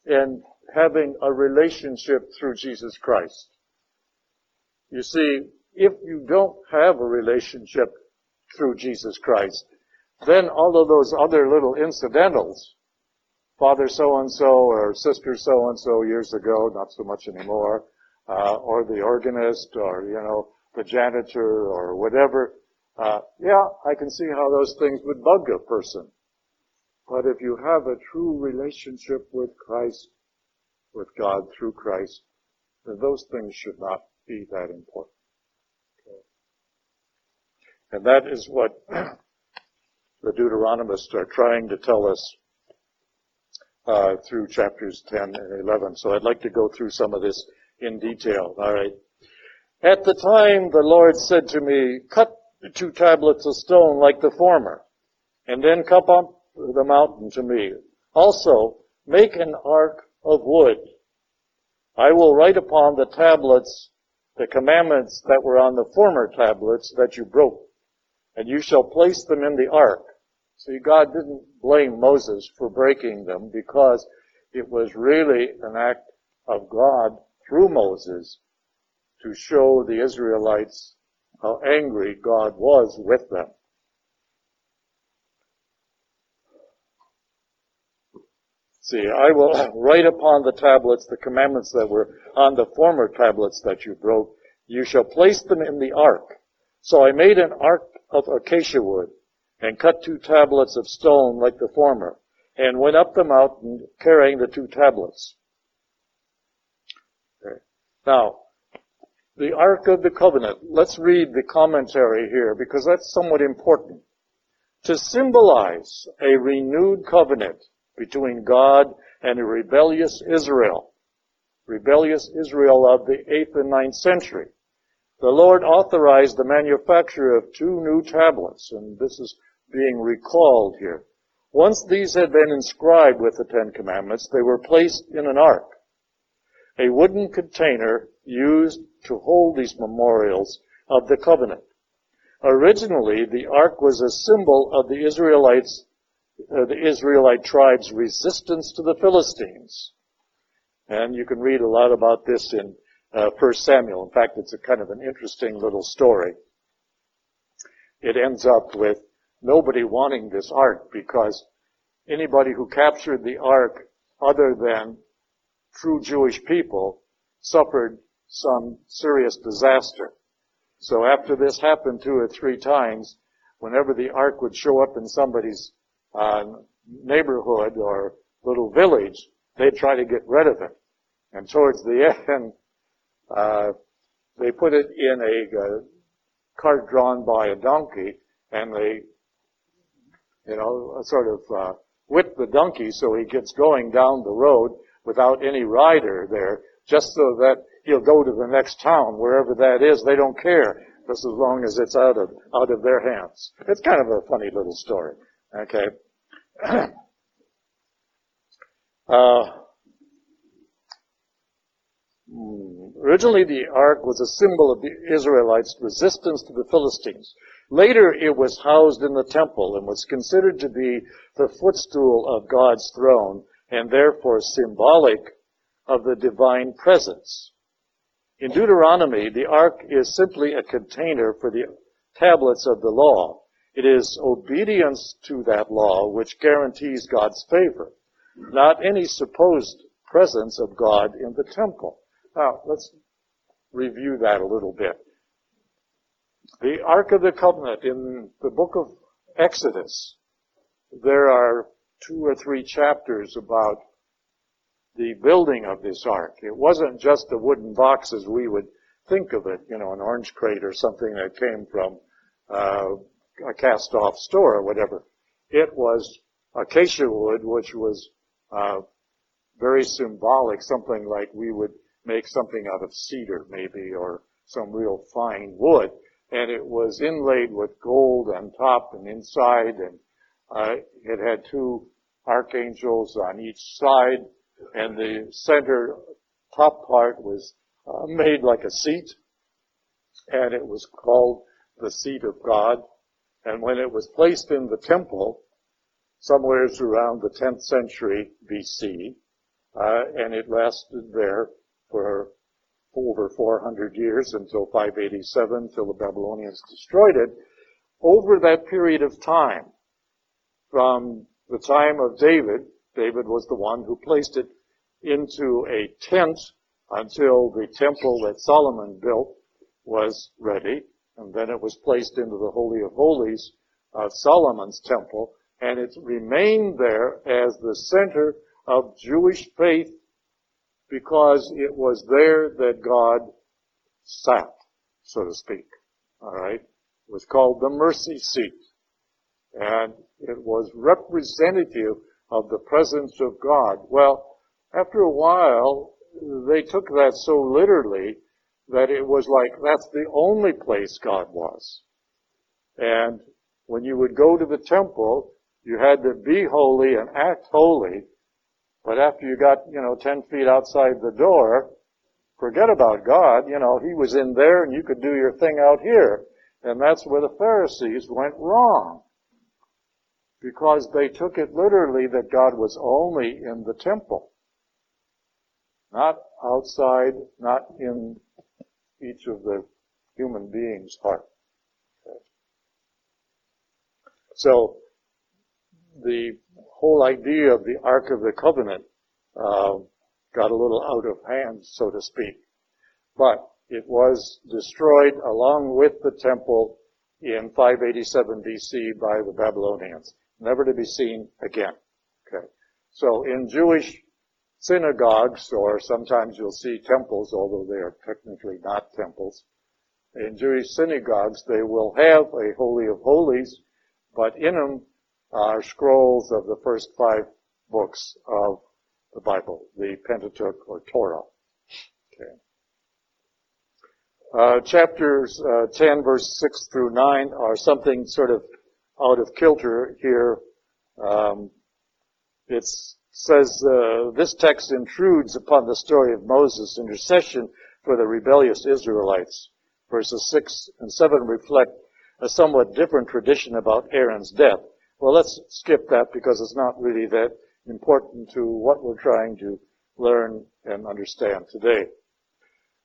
and having a relationship through Jesus Christ. You see, if you don't have a relationship through Jesus Christ, then all of those other little incidentals, Father so-and-so or Sister so-and-so years ago, not so much anymore, or the organist or, you know, the janitor or whatever, I can see how those things would bug a person. But if you have a true relationship with Christ, with God through Christ, then those things should not be that important. Okay. And that is what the Deuteronomists are trying to tell us through chapters 10 and 11. So I'd like to go through some of this in detail. All right. At the time, the Lord said to me, cut the 2 tablets of stone like the former, and then cup up the mountain to me. Also, make an ark of wood. I will write upon the tablets the commandments that were on the former tablets that you broke, and you shall place them in the ark. See, God didn't blame Moses for breaking them because it was really an act of God through Moses to show the Israelites how angry God was with them. See, I will write upon the tablets the commandments that were on the former tablets that you broke. You shall place them in the ark. So I made an ark of acacia wood and cut 2 tablets of stone like the former and went up the mountain carrying the 2 tablets. Okay. Now, the Ark of the Covenant. Let's read the commentary here because that's somewhat important. To symbolize a renewed covenant between God and a rebellious Israel of the 8th and 9th century. The Lord authorized the manufacture of 2 new tablets, and this is being recalled here. Once these had been inscribed with the 10 commandments, they were placed in an ark, a wooden container used to hold these memorials of the covenant. Originally, the ark was a symbol of the Israelite tribe's resistance to the Philistines. And you can read a lot about this in 1 Samuel. In fact, it's a kind of an interesting little story. It ends up with nobody wanting this ark because anybody who captured the ark other than true Jewish people suffered some serious disaster. So after this happened 2 or 3 times, whenever the ark would show up in somebody's neighborhood or little village, they try to get rid of it. And towards the end, they put it in a cart drawn by a donkey, and they, whip the donkey so he gets going down the road without any rider there, just so that he'll go to the next town, wherever that is. They don't care, just as long as it's out of their hands. It's kind of a funny little story. Okay. Originally, the ark was a symbol of the Israelites' resistance to the Philistines. Later, it was housed in the temple and was considered to be the footstool of God's throne, and therefore symbolic of the divine presence. In Deuteronomy, the ark is simply a container for the tablets of the law. It is obedience to that law which guarantees God's favor, not any supposed presence of God in the temple. Now, let's review that a little bit. The Ark of the Covenant in the book of Exodus, there are 2 or 3 chapters about the building of this ark. It wasn't just a wooden box as we would think of it, an orange crate or something that came from a cast-off store or whatever. It was acacia wood, which was very symbolic, something like we would make something out of cedar maybe, or some real fine wood. And it was inlaid with gold on top and inside, and it had 2 archangels on each side, and the center top part was made like a seat, and it was called the seat of God. And when it was placed in the temple, somewhere around the 10th century BC, and it lasted there for over 400 years until 587, till the Babylonians destroyed it. Over that period of time, from the time of David was the one who placed it into a tent until the temple that Solomon built was ready, and then it was placed into the Holy of Holies of Solomon's temple, and it remained there as the center of Jewish faith, because it was there that God sat, so to speak. All right? It was called the mercy seat. And it was representative of the presence of God. Well, after a while, they took that so literally that it was like, that's the only place God was. And when you would go to the temple, you had to be holy and act holy. But after you got, 10 feet outside the door, forget about God. He was in there and you could do your thing out here. And that's where the Pharisees went wrong, because they took it literally that God was only in the temple, not outside, not in each of the human being's heart. So, the whole idea of the Ark of the Covenant got a little out of hand, so to speak. But it was destroyed along with the temple in 587 BC by the Babylonians, never to be seen again. Okay. So in Jewish synagogues, or sometimes you'll see temples, although they are technically not temples, in Jewish synagogues they will have a Holy of Holies, but in them are scrolls of the first 5 books of the Bible, the Pentateuch or Torah. Okay. Chapters 10, verse 6 through 9 are something sort of out of kilter here. It says, this text intrudes upon the story of Moses' intercession for the rebellious Israelites. Verses 6 and 7 reflect a somewhat different tradition about Aaron's death. Well, let's skip that because it's not really that important to what we're trying to learn and understand today.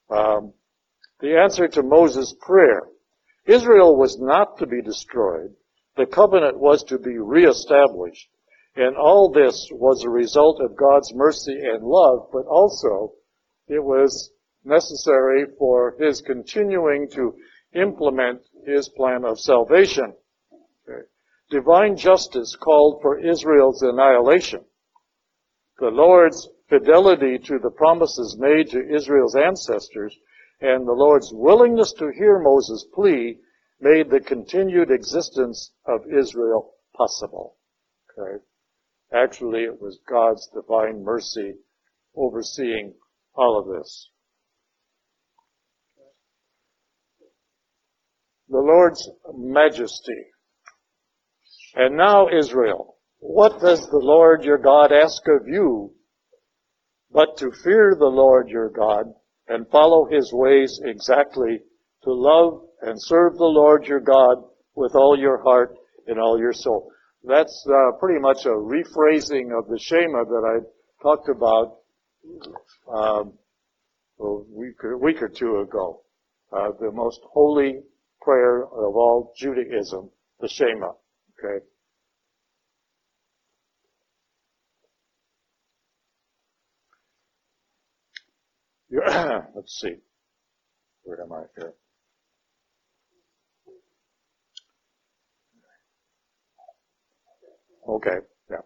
The answer to Moses' prayer. Israel was not to be destroyed. The covenant was to be reestablished. And all this was a result of God's mercy and love, but also it was necessary for his continuing to implement his plan of salvation. Okay. Divine justice called for Israel's annihilation. The Lord's fidelity to the promises made to Israel's ancestors and the Lord's willingness to hear Moses' plea made the continued existence of Israel possible. Okay? Actually, it was God's divine mercy overseeing all of this. The Lord's majesty. And now, Israel, what does the Lord your God ask of you but to fear the Lord your God and follow his ways exactly, to love and serve the Lord your God with all your heart and all your soul? That's pretty much a rephrasing of the Shema that I talked about a week or two ago. The most holy prayer of all Judaism, the Shema. Okay. Let's see. Where am I here? Okay, yeah.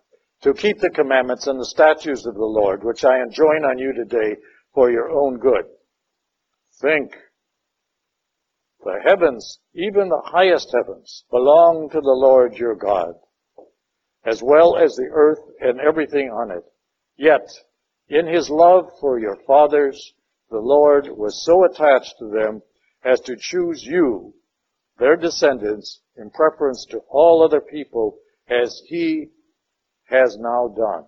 To keep the commandments and the statutes of the Lord, which I enjoin on you today for your own good. Think. The heavens, even the highest heavens, belong to the Lord your God, as well as the earth and everything on it. Yet, in his love for your fathers, the Lord was so attached to them as to choose you, their descendants, in preference to all other people, as he has now done.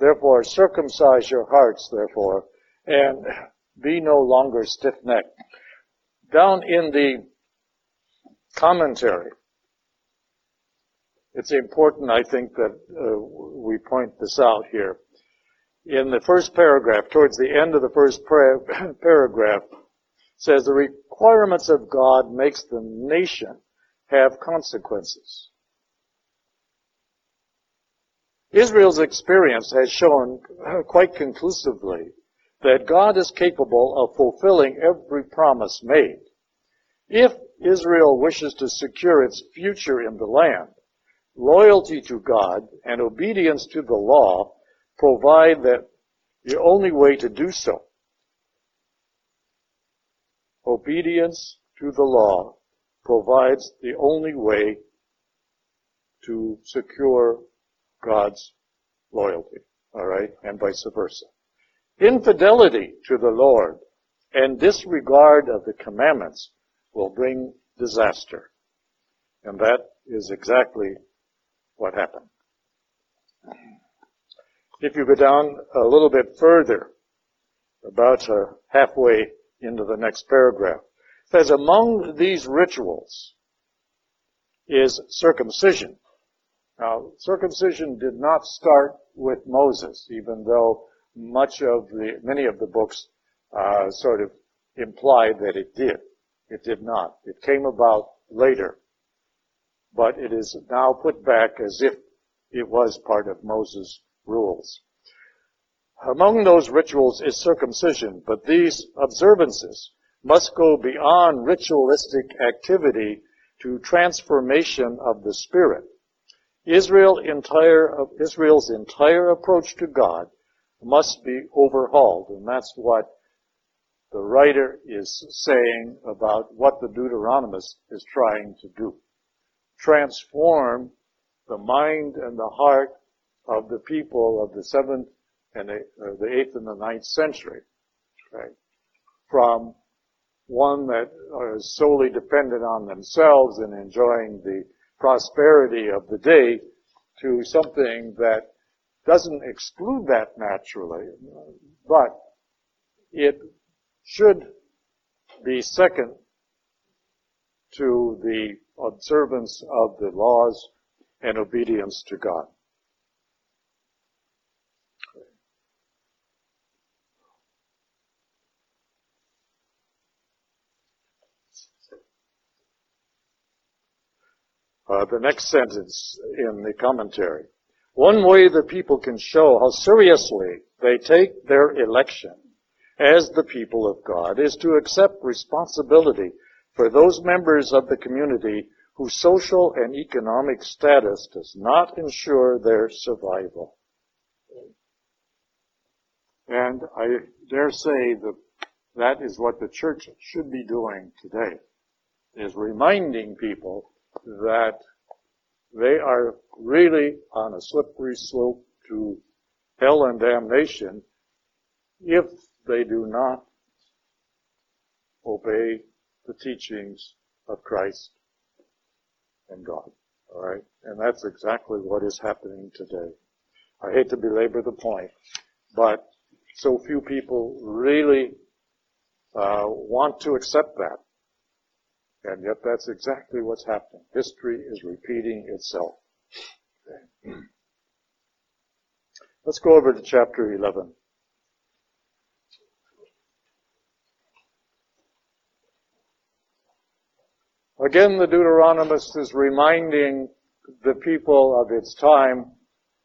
Therefore, circumcise your hearts, therefore, and be no longer stiff-necked. Down in the commentary, it's important, I think, that we point this out here. In the first paragraph, towards the end of the first paragraph, it says, the requirements of God makes the nation have consequences. Israel's experience has shown quite conclusively that God is capable of fulfilling every promise made. If Israel wishes to secure its future in the land, loyalty to God and obedience to the law provide that the only way to do so. Obedience to the law provides the only way to secure God's loyalty, all right, and vice versa. Infidelity to the Lord and disregard of the commandments will bring disaster. And that is exactly what happened. If you go down a little bit further, about halfway into the next paragraph, it says, among these rituals is circumcision. Now, circumcision did not start with Moses, even though many of the books sort of imply that it did. It did not. It came about later. But it is now put back as if it was part of Moses' rules. Among those rituals is circumcision, but these observances must go beyond ritualistic activity to transformation of the spirit. Israel's entire approach to God must be overhauled. And that's what the writer is saying about what the Deuteronomist is trying to do. Transform the mind and the heart of the people of the 7th and the 8th and the 9th century, right? From one that is solely dependent on themselves and enjoying the prosperity of the day to something that doesn't exclude that naturally, but it should be second to the observance of the laws and obedience to God. The next sentence in the commentary. One way the people can show how seriously they take their election as the people of God is to accept responsibility for those members of the community whose social and economic status does not ensure their survival. And I dare say that is what the church should be doing today. is reminding people that they are really on a slippery slope to hell and damnation if they do not obey the teachings of Christ and God. All right? And that's exactly what is happening today. I hate to belabor the point, but so few people really want to accept that. And yet that's exactly what's happening. History is repeating itself. Okay. Let's go over to chapter 11. Again, the Deuteronomist is reminding the people of its time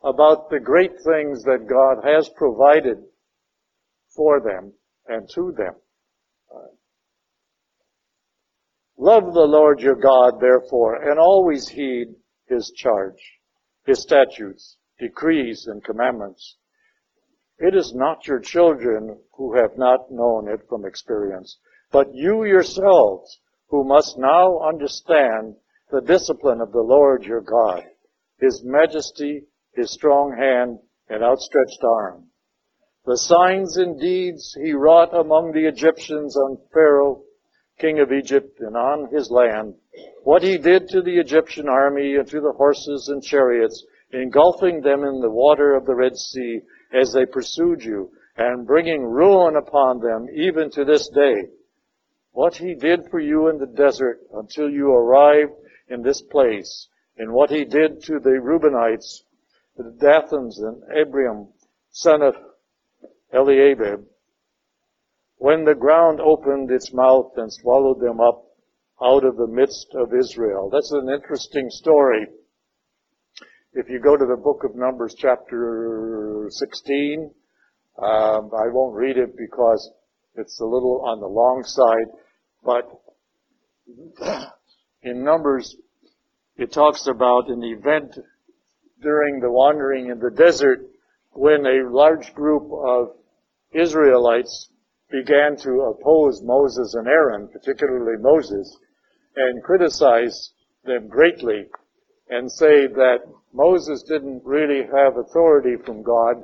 about the great things that God has provided for them and to them. Love the Lord your God, therefore, and always heed his charge, his statutes, decrees, and commandments. It is not your children who have not known it from experience, but you yourselves who must now understand the discipline of the Lord your God, his majesty, his strong hand, and outstretched arm. The signs and deeds he wrought among the Egyptians on Pharaoh, king of Egypt, and on his land, what he did to the Egyptian army and to the horses and chariots, engulfing them in the water of the Red Sea as they pursued you, and bringing ruin upon them even to this day. What he did for you in the desert until you arrived in this place, and what he did to the Reubenites, the Dathans, and Abiram, son of Eliabib, when the ground opened its mouth and swallowed them up out of the midst of Israel. That's an interesting story. If you go to the book of Numbers, chapter 16, I won't read it because it's a little on the long side, but in Numbers, it talks about an event during the wandering in the desert when a large group of Israelites began to oppose Moses and Aaron, particularly Moses, and criticize them greatly and say that Moses didn't really have authority from God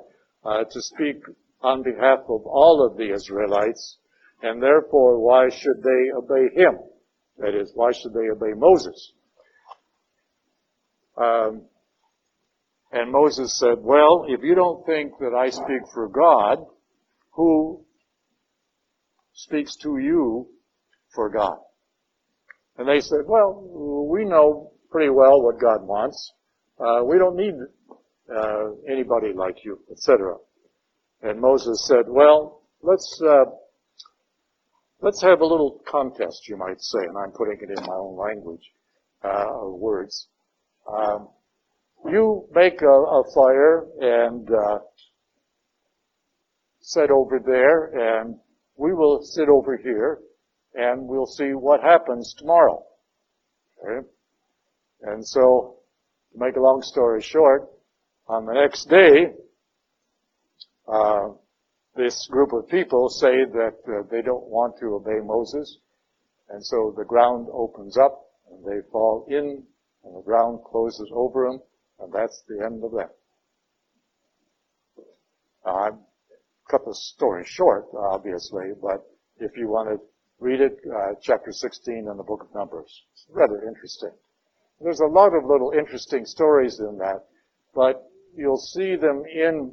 to speak on behalf of all of the Israelites, and therefore why should they obey him? That is, why should they obey Moses? And Moses said, well, if you don't think that I speak for God, who speaks to you for God? And they said, well, we know pretty well what God wants. We don't need anybody like you, etc. And Moses said, well, let's have a little contest, you might say, and I'm putting it in my own language, words. You make a fire and set over there, and we will sit over here, and we'll see what happens tomorrow. Okay? And so, to make a long story short, on the next day, this group of people say that they don't want to obey Moses, and so the ground opens up, and they fall in, and the ground closes over them, and that's the end of that. I've cut the story short, obviously, but if you want to read it, chapter 16 in the book of Numbers. It's rather interesting. There's a lot of little interesting stories in that, but you'll see them in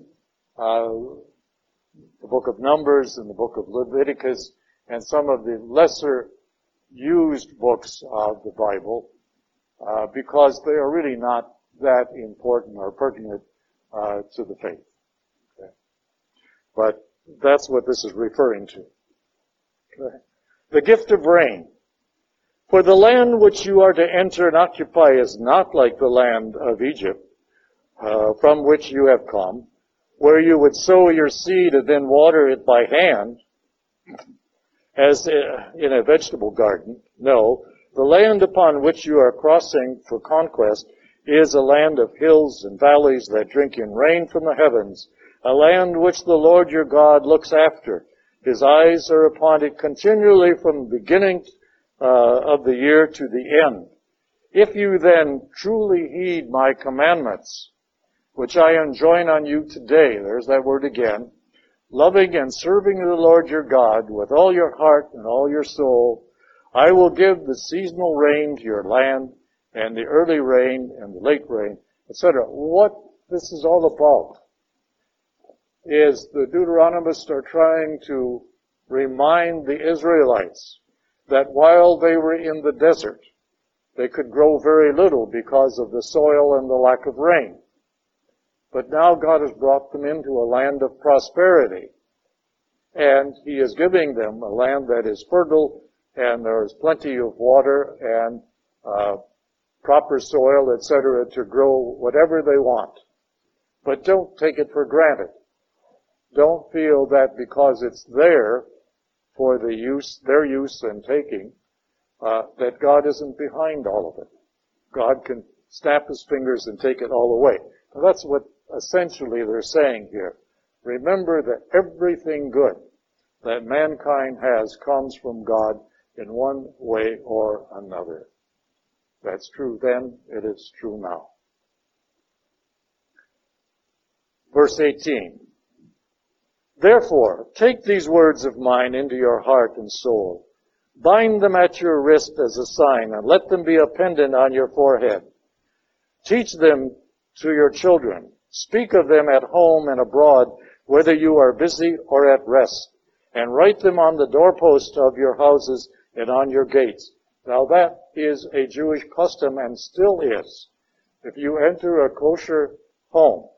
the book of Numbers and the book of Leviticus and some of the lesser used books of the Bible because they are really not that important or pertinent to the faith. Okay. But that's what this is referring to. Okay. The gift of rain. For the land which you are to enter and occupy is not like the land of Egypt, from which you have come, where you would sow your seed and then water it by hand, as in a vegetable garden. No, the land upon which you are crossing for conquest is a land of hills and valleys that drink in rain from the heavens, a land which the Lord your God looks after. His eyes are upon it continually from the beginning of the year to the end. If you then truly heed my commandments, which I enjoin on you today," there's that word again, "loving and serving the Lord your God with all your heart and all your soul, I will give the seasonal rain to your land, and the early rain and the late rain," etc. What this is all about is the Deuteronomists are trying to remind the Israelites that while they were in the desert, they could grow very little because of the soil and the lack of rain. But now God has brought them into a land of prosperity, and He is giving them a land that is fertile, and there is plenty of water and proper soil, etc., to grow whatever they want. But don't take it for granted. Don't feel that because it's there for the use, their use and taking, that God isn't behind all of it. God can snap His fingers and take it all away. Now that's what essentially they're saying here. Remember that everything good that mankind has comes from God in one way or another. That's true then, it is true now. Verse 18. "Therefore, take these words of mine into your heart and soul. Bind them at your wrist as a sign, and let them be a pendant on your forehead. Teach them to your children. Speak of them at home and abroad, whether you are busy or at rest. And write them on the doorposts of your houses and on your gates." Now that is a Jewish custom and still is. If you enter a kosher home,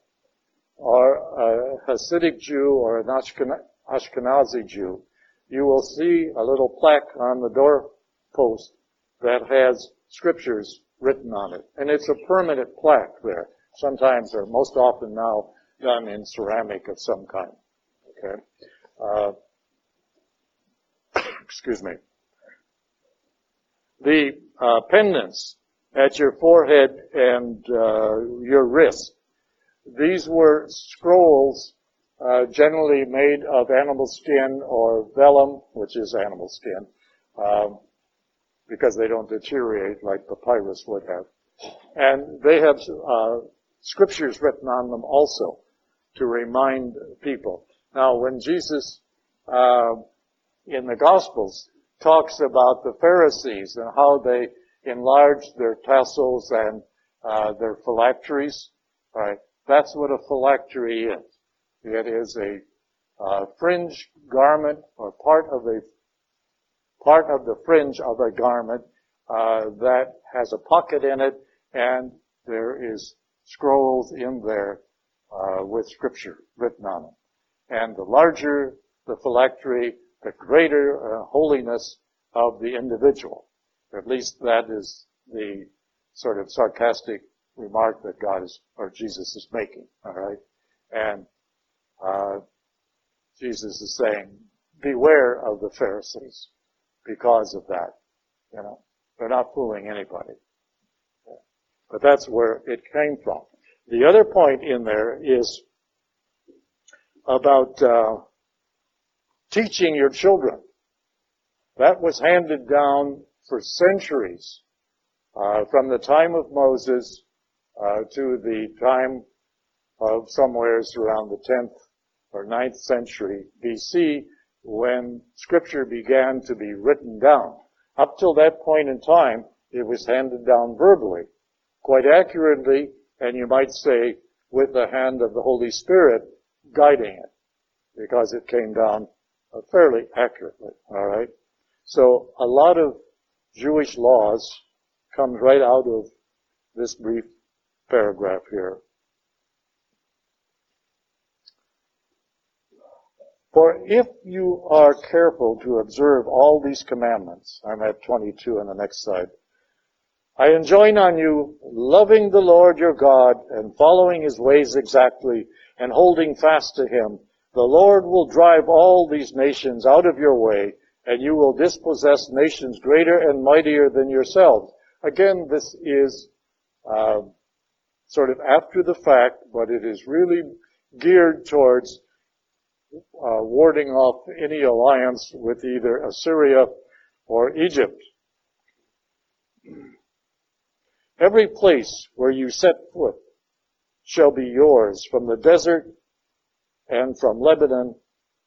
or a Hasidic Jew or an Ashkenazi Jew, you will see a little plaque on the doorpost that has scriptures written on it. And it's a permanent plaque there. Sometimes, or most often now, done in ceramic of some kind. Okay. Excuse me. The pendants at your forehead and your wrist. These were scrolls generally made of animal skin or vellum, which is animal skin, because they don't deteriorate like papyrus would have. And they have scriptures written on them also to remind people. Now, when Jesus in the Gospels talks about the Pharisees and how they enlarged their tassels and their phylacteries, right? That's what a phylactery is. It is a fringe garment or part of the fringe of a garment that has a pocket in it, and there is scrolls in there with scripture written on them. And the larger the phylactery, the greater holiness of the individual. At least that is the sort of sarcastic remark that God is, or Jesus is making, all right? And Jesus is saying, beware of the Pharisees because of that. You know, they're not fooling anybody. Yeah. But that's where it came from. The other point in there is about teaching your children. That was handed down for centuries from the time of Moses to the time of somewheres around the 10th or 9th century BC, when scripture began to be written down. Up till that point in time, it was handed down verbally, quite accurately, and you might say with the hand of the Holy Spirit guiding it, because it came down fairly accurately, all right? So a lot of Jewish laws comes right out of this brief paragraph here. "For if you are careful to observe all these commandments," I'm at 22 on the next slide, "I enjoin on you loving the Lord your God and following His ways exactly and holding fast to Him, the Lord will drive all these nations out of your way, and you will dispossess nations greater and mightier than yourselves." Again, this is sort of after the fact, but it is really geared towards warding off any alliance with either Assyria or Egypt, Every place where you set foot shall be yours, from the desert and from Lebanon,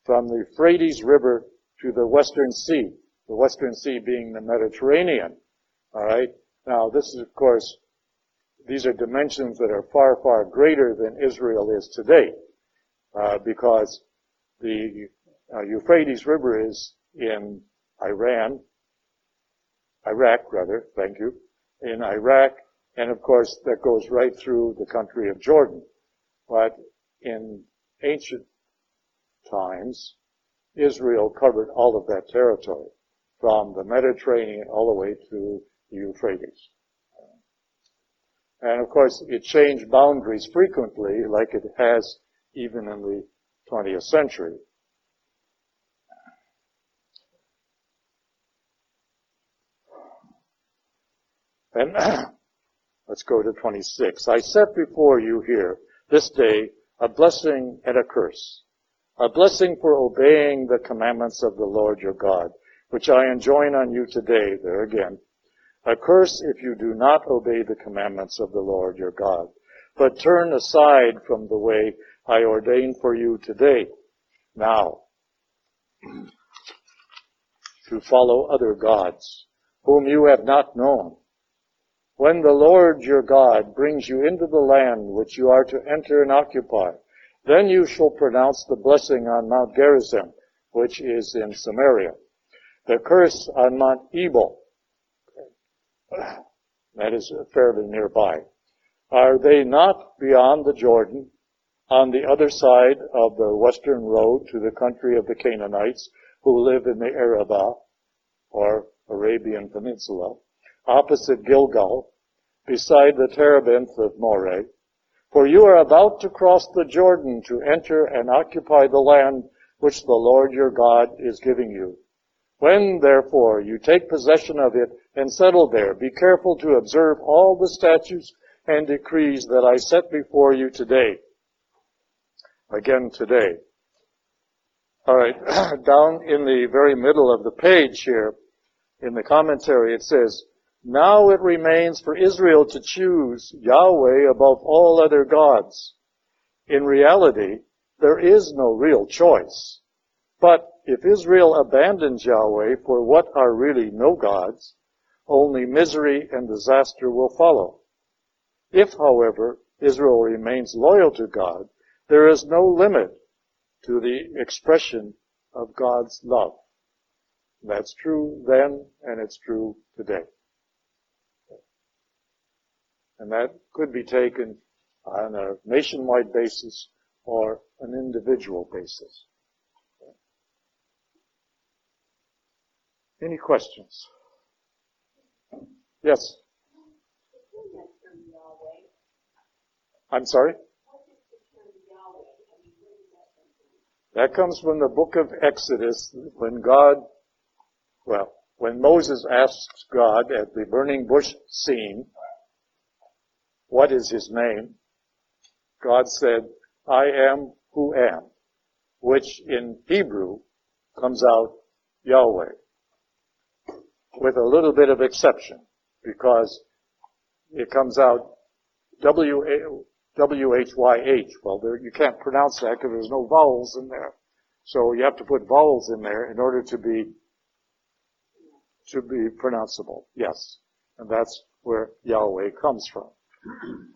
from the Euphrates River to the Western Sea being the Mediterranean. All right? Now, this is, of course, these are dimensions that are far, far greater than Israel is today, because the Euphrates River is in Iraq, and of course that goes right through the country of Jordan. But in ancient times, Israel covered all of that territory, from the Mediterranean all the way to the Euphrates. And of course, it changed boundaries frequently, like it has even in the 20th century. And let's go to 26. I set before you here this day a blessing and a curse, a blessing for obeying the commandments of the Lord your God, which I enjoin on you today, there again, a curse if you do not obey the commandments of the Lord your God, but turn aside from the way I ordain for you today, now, to follow other gods, whom you have not known. When the Lord your God brings you into the land which you are to enter and occupy, then you shall pronounce the blessing on Mount Gerizim, which is in Samaria, the curse on Mount Ebal, that is fairly nearby. Are they not beyond the Jordan, on the other side of the western road to the country of the Canaanites, who live in the Arabah, or Arabian Peninsula, opposite Gilgal, beside the terebinth of Moreh? For you are about to cross the Jordan to enter and occupy the land which the Lord your God is giving you. When, therefore, you take possession of it and settle there, be careful to observe all the statutes and decrees that I set before you today. Again, today. All right, down in the very middle of the page here, in the commentary, it says, now it remains for Israel to choose Yahweh above all other gods. In reality, there is no real choice. But if Israel abandons Yahweh for what are really no gods, only misery and disaster will follow. If, however, Israel remains loyal to God, there is no limit to the expression of God's love. That's true then, and it's true today. And that could be taken on a nationwide basis or an individual basis. Any questions? Yes? I'm sorry? That comes from the book of Exodus, when when Moses asks God at the burning bush scene, what is his name? God said, I am who am, which in Hebrew comes out Yahweh, with a little bit of exception, because it comes out W-H-Y-H. Well, you can't pronounce that because there's no vowels in there. So you have to put vowels in there in order to be pronounceable. Yes. And that's where Yahweh comes from.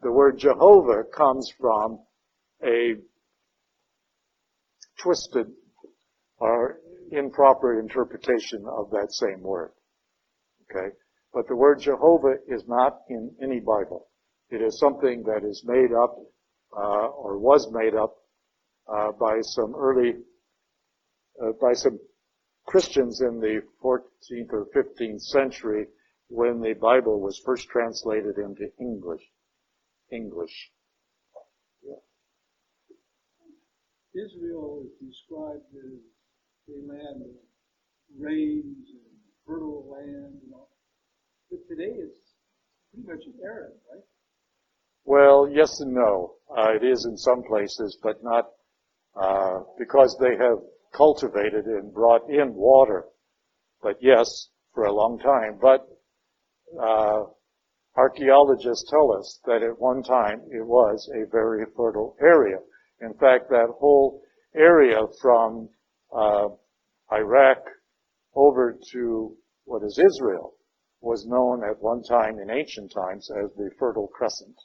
The word Jehovah comes from a twisted or improper interpretation of that same word. Okay? But the word Jehovah is not in any Bible. It is something that is made up, or was made up, by some Christians in the 14th or 15th century when the Bible was first translated into English. Yeah. Israel is described as a land of rains and fertile land, and all. But today it's pretty much an Arab, right? Well, yes and no. It is in some places, but not because they have cultivated and brought in water. But yes, for a long time. But archaeologists tell us that at one time it was a very fertile area. In fact, that whole area from Iraq over to what is Israel was known at one time in ancient times as the Fertile Crescent.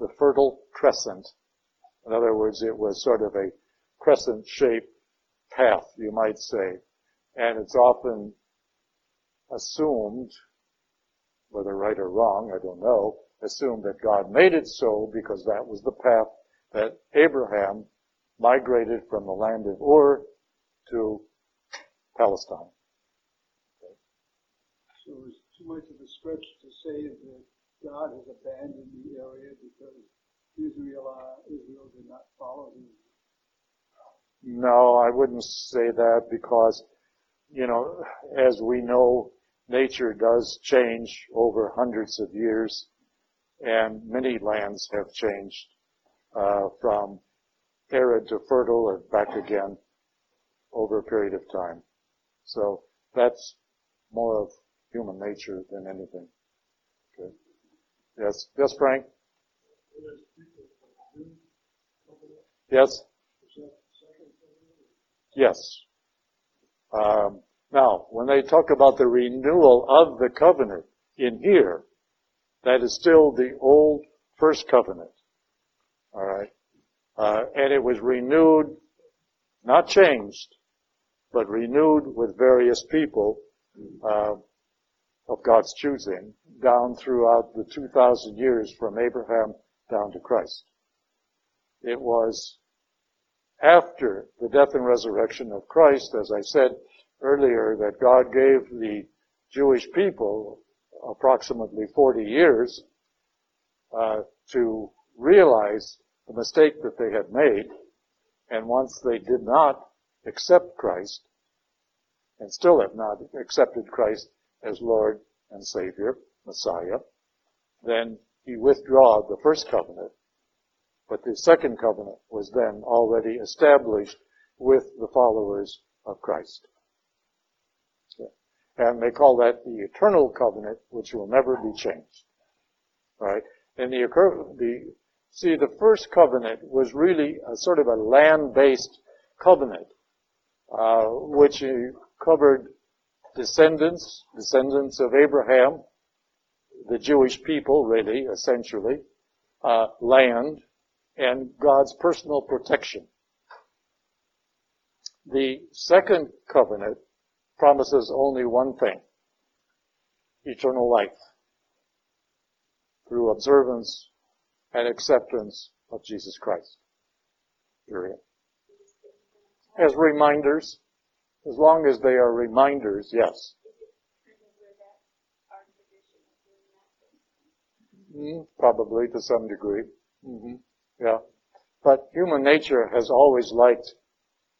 The Fertile Crescent. In other words, it was sort of a crescent-shaped path, you might say. And it's often assumed, whether right or wrong, I don't know, assumed that God made it so because that was the path that Abraham migrated from the land of Ur to Palestine. Okay. So it's too much of a stretch to say that God has abandoned the area because Israel did not follow him. No, I wouldn't say that because, you know, as we know, nature does change over hundreds of years, and many lands have changed from arid to fertile and back again over a period of time. So that's more of human nature than anything. Okay. Yes, Frank? Yes? Yes. Now, when they talk about the renewal of the covenant in here, that is still the old first covenant. All right? And it was renewed, not changed, but renewed with various people of God's choosing down throughout the 2,000 years from Abraham down to Christ. It was after the death and resurrection of Christ, as I said earlier, that God gave the Jewish people approximately 40 years to realize the mistake that they had made. And once they did not accept Christ, and still have not accepted Christ as Lord and Savior, Messiah, then he withdrew the first covenant. But the second covenant was then already established with the followers of Christ. Okay. And they call that the eternal covenant, which will never be changed. All right? And the first covenant was really a sort of a land-based covenant, which covered descendants of Abraham, the Jewish people, really, essentially, land, and God's personal protection. The second covenant promises only one thing, eternal life, through observance and acceptance of Jesus Christ. Period. As reminders, as long as they are reminders, yes. Probably to some degree. Mm-hmm. Yeah. But human nature has always liked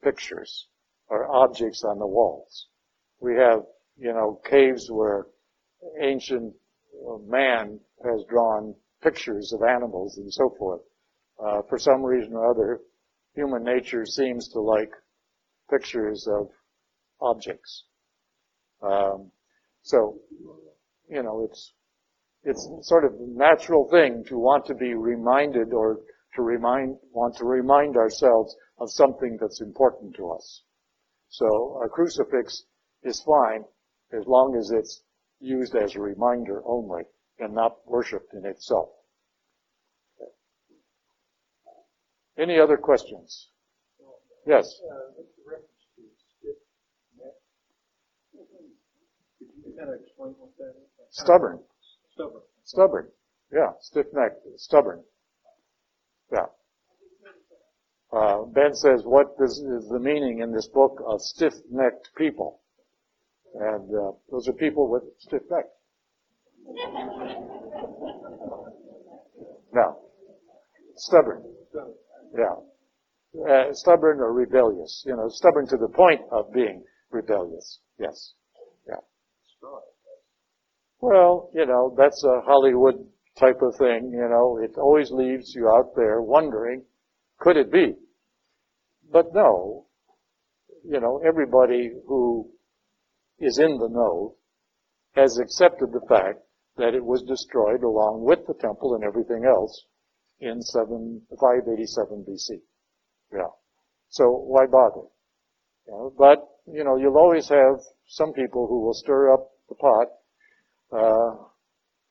pictures or objects on the walls. We have, caves where ancient man has drawn pictures of animals and so forth. For some reason or other, human nature seems to like pictures of objects. It's sort of a natural thing to want to be reminded or to remind ourselves of something that's important to us. So a crucifix is fine as long as it's used as a reminder only and not worshipped in itself. Okay. Any other questions? Yes? Could you kind of explain what that is? Stubborn. Yeah, stiff-necked, stubborn. Yeah. Ben says, what is the meaning in this book of stiff-necked people? And those are people with stiff necks. No. Stubborn. Yeah. Stubborn or rebellious. Stubborn to the point of being rebellious. Yes. Yeah. Well, that's a Hollywood type of thing, It always leaves you out there wondering, could it be? But no, everybody who is in the know has accepted the fact that it was destroyed along with the temple and everything else in 587 BC. Yeah. So why bother? Yeah, but, you know, you'll always have some people who will stir up the pot,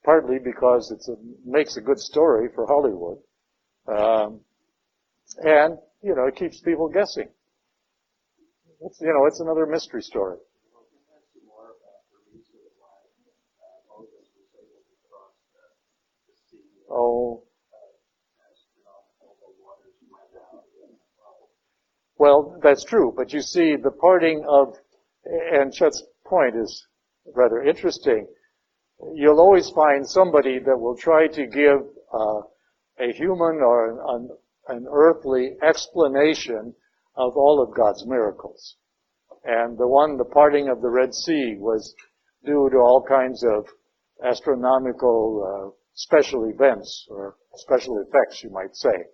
partly because it makes a good story for Hollywood. And, you know, it keeps people guessing. It's, you know, it's another mystery story. Oh. Well, that's true, but you see, the parting of, and Chet's point is rather interesting. You'll always find somebody that will try to give a human or an earthly explanation of all of God's miracles. And the parting of the Red Sea was due to all kinds of astronomical special events or special effects, you might say.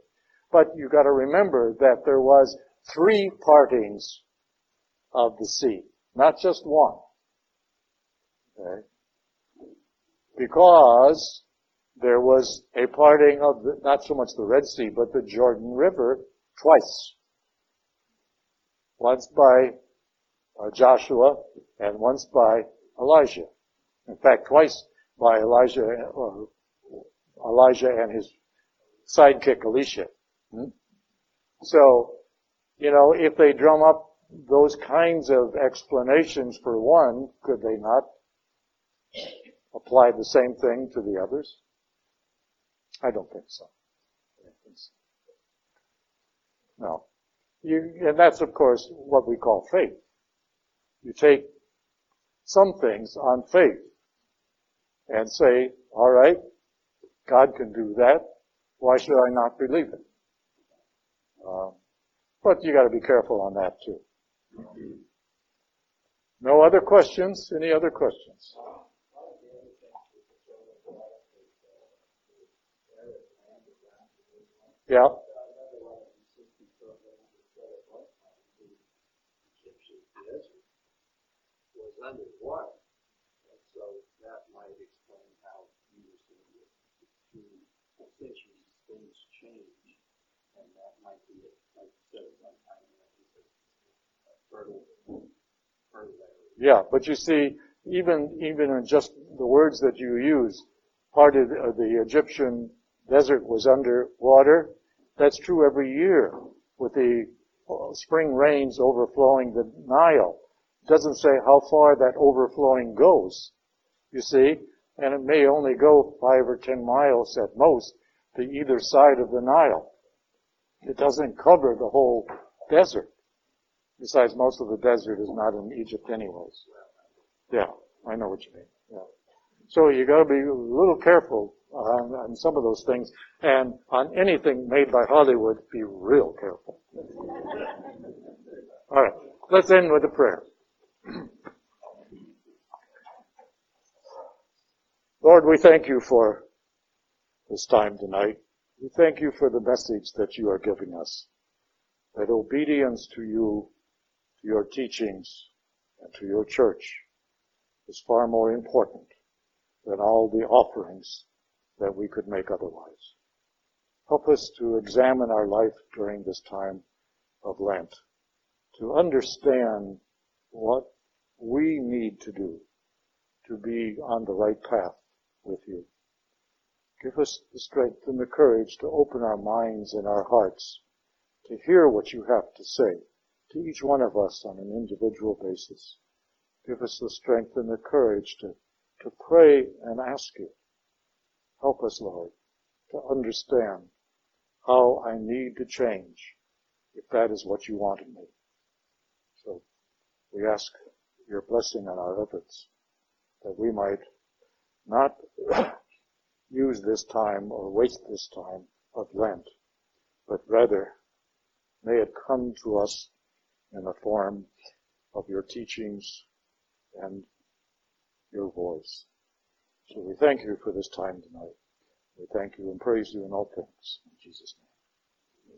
But you got to remember that there was 3 partings of the sea, not just one. Okay? Because there was a parting of not so much the Red Sea, but the Jordan River twice. Once by Joshua and once by Elijah. In fact, twice by Elijah and his sidekick Elisha. So, you know, if they drum up those kinds of explanations for one, could they not apply the same thing to the others? I don't think so. No. And that's, of course, what we call faith. You take some things on faith and say, all right, God can do that. Why should I not believe it? But you got to be careful on that, too. No other questions? Any other questions? Yeah. Yeah, but you see, even in just the words that you use, part of the Egyptian desert was under water. That's true every year with the spring rains overflowing the Nile. It doesn't say how far that overflowing goes, you see, and it may only go 5 or 10 miles at most to either side of the Nile. It doesn't cover the whole desert. Besides, most of the desert is not in Egypt anyways. Yeah, I know what you mean. Yeah. So you got to be a little careful on some of those things. And on anything made by Hollywood, be real careful. All right, let's end with a prayer. Lord, we thank you for this time tonight. We thank you for the message that you are giving us, that obedience to you, to your teachings, and to your church is far more important than all the offerings that we could make otherwise. Help us to examine our life during this time of Lent, to understand what we need to do to be on the right path with you. Give us the strength and the courage to open our minds and our hearts to hear what you have to say to each one of us on an individual basis. Give us the strength and the courage to pray and ask you. Help us, Lord, to understand how I need to change if that is what you want of me. So we ask your blessing on our efforts that we might not use this time or waste this time of Lent, but rather may it come to us in the form of your teachings and your voice. So we thank you for this time tonight. We thank you and praise you in all things. In Jesus' name.